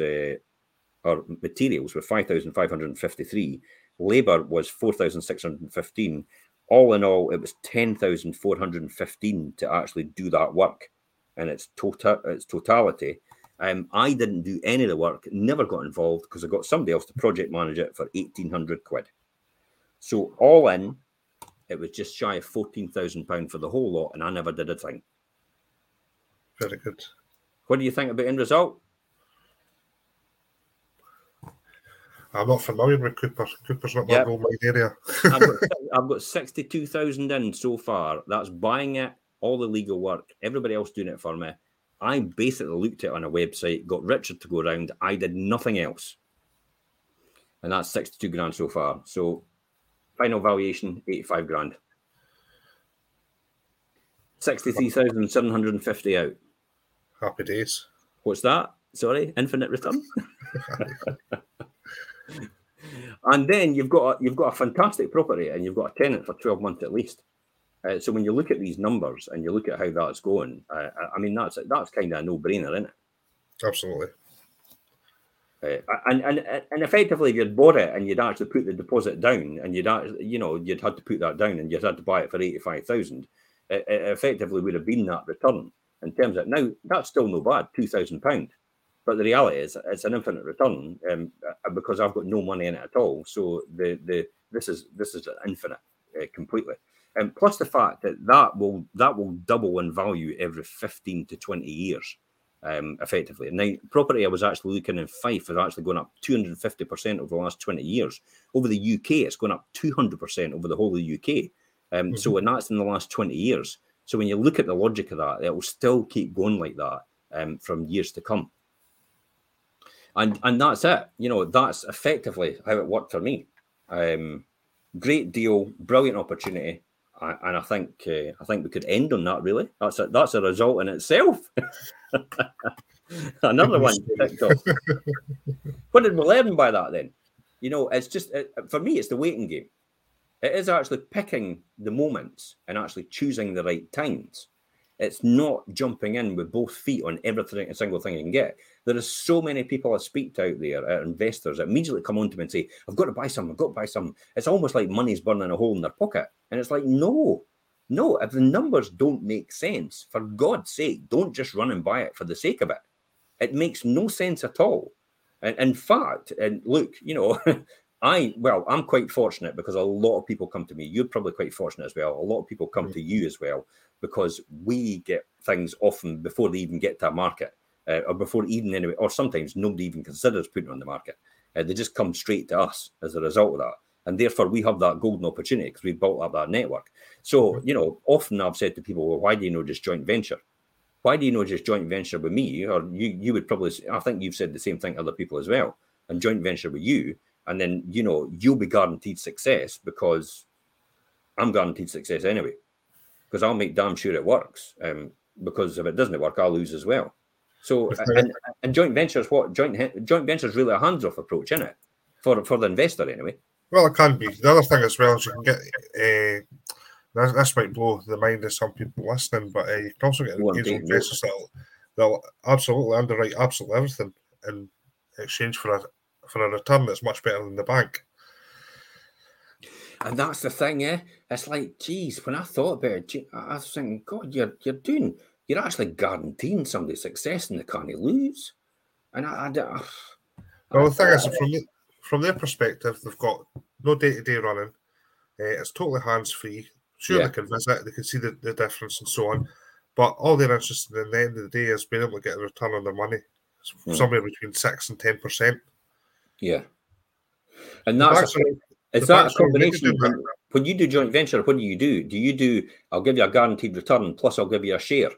Our materials were 5,553, labour was 4,615. All in all, it was 10,415 to actually do that work in its totality. I didn't do any of the work, never got involved because I got somebody else to project manage it for 1,800 quid. So all in, it was just shy of £14,000 for the whole lot, and I never did a thing. Very good. What do you think about end result? I'm not familiar with Cooper. Cooper's not my goal mine area. I've got 62,000 in so far. That's buying it, all the legal work, everybody else doing it for me. I basically looked at it on a website, got Richard to go around. I did nothing else. And that's 62 grand so far. So final valuation, 85 grand. 63,750 out. Happy days. What's that? Sorry, infinite return. And then you've got a fantastic property and you've got a tenant for 12 months at least. So when you look at these numbers and you look at how that's going, I mean, that's kind of a no-brainer, isn't it? Absolutely. And effectively, if you'd bought it and you'd actually put the deposit down and you'd had to put that down and you'd had to buy it for 85,000, it effectively would have been that return in terms of, now, that's still no bad, £2,000. But the reality is, it's an infinite return because I've got no money in it at all. So this is infinite completely. And plus the fact that will double in value every 15 to 20 years, effectively. Now, property I was actually looking in Fife has actually gone up 250% over the last 20 years. Over the UK, it's gone up 200% over the whole of the UK. So and that's in the last 20 years. So when you look at the logic of that, it will still keep going like that from years to come. And that's it. That's effectively how it worked for me. Great deal, brilliant opportunity, and I think we could end on that. Really, that's a result in itself. Another one ticked off. What did we learn by that then? It's just for me, it's the waiting game. It is actually picking the moments and actually choosing the right times. It's not jumping in with both feet on everything, a single thing you can get. There are so many people I speak to out there, investors, that immediately come on to me and say, I've got to buy some, I've got to buy some. It's almost like money's burning a hole in their pocket. And it's like, no, if the numbers don't make sense, for God's sake, don't just run and buy it for the sake of it. It makes no sense at all. And in fact, and look, you know, I'm quite fortunate because a lot of people come to me. You're probably quite fortunate as well. A lot of people come to you as well, because we get things often before they even get to a market, or before even anyway, or sometimes nobody even considers putting on the market. They just come straight to us as a result of that. And therefore, we have that golden opportunity because we've built up that network. So, you know, often I've said to people, well, why do you not just joint venture? Why do you not just joint venture with me? Or you would probably, I think you've said the same thing to other people as well, and joint venture with you. And then, you know, you'll be guaranteed success because I'm guaranteed success anyway, because I'll make damn sure it works. Because if it doesn't work, I'll lose as well. So, and joint venture is what? Joint venture is really a hands-off approach, isn't it? For the investor anyway. Well, it can be. The other thing as well is you can get, this might blow the mind of some people listening, but you can also get investors that'll absolutely underwrite absolutely everything in exchange for a return that's much better than the bank. And that's the thing, eh? It's like, geez, when I thought about it, I was thinking, God, you're actually guaranteeing somebody success and they can't lose. And the thing is, from their perspective, they've got no day-to-day running. It's totally hands-free. Sure, yeah. They can visit, they can see the difference and so on, but all they're interested in at the end of the day is being able to get a return on their money, somewhere between 6 and 10%. Yeah. And that's a combination. When you do joint venture, what do you do? Do you do, I'll give you a guaranteed return, plus I'll give you a share?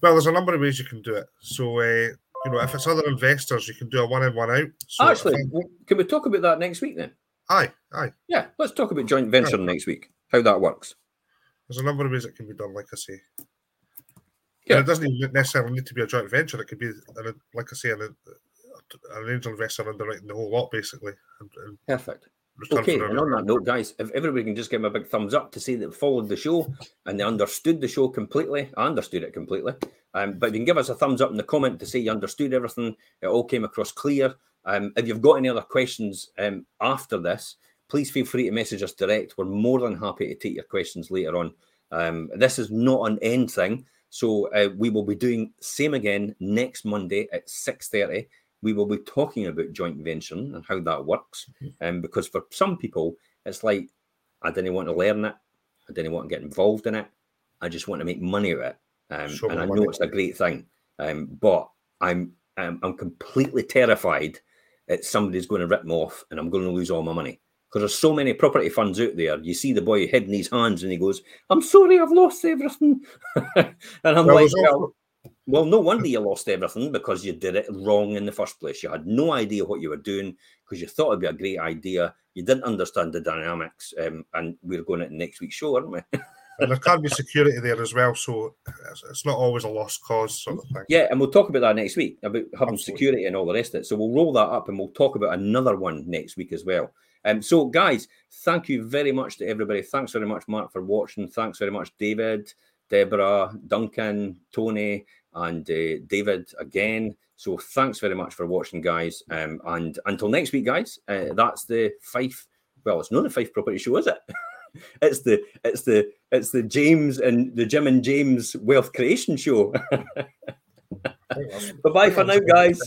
Well, there's a number of ways you can do it. So, you know, if it's other investors, you can do a one-in, one-out. So can we talk about that next week then? Aye. Yeah, let's talk about joint venture next week, how that works. There's a number of ways it can be done, like I say. Yeah. And it doesn't even necessarily need to be a joint venture. It could be, like I say, an angel investor underwriting the whole lot, basically. And perfect. Okay, and on that note, guys, if everybody can just give me a big thumbs up to say that they followed the show and they understood the show completely. I understood it completely. But you can give us a thumbs up in the comment to say you understood everything. It all came across clear. If you've got any other questions after this, please feel free to message us direct. We're more than happy to take your questions later on. This is not an end thing. So we will be doing same again next Monday at 6:30. We will be talking about joint venture and how that works. Because for some people, it's like, I didn't want to learn it. I didn't want to get involved in it. I just want to make money out of it. And I know it's a great thing. But I'm completely terrified that somebody's going to rip me off and I'm going to lose all my money. Because there's so many property funds out there. You see the boy heading his hands and he goes, I'm sorry, I've lost everything. And I'm like, well, no wonder you lost everything, because you did it wrong in the first place. You had no idea what you were doing because you thought it'd be a great idea. You didn't understand the dynamics, and we're going into next week's show, aren't we? And there can be security there as well, so it's not always a lost cause sort of thing. Yeah, and we'll talk about that next week, about having security and all the rest of it. So we'll roll that up and we'll talk about another one next week as well. So, guys, thank you very much to everybody. Thanks very much, Mark, for watching. Thanks very much, David, Deborah, Duncan, Tony, and David again. So thanks very much for watching, guys. And until next week, guys, that's the Fife. Well, it's not the Fife Property Show, is it? it's the James and the Jim and James Wealth Creation Show. Bye-bye for now, guys.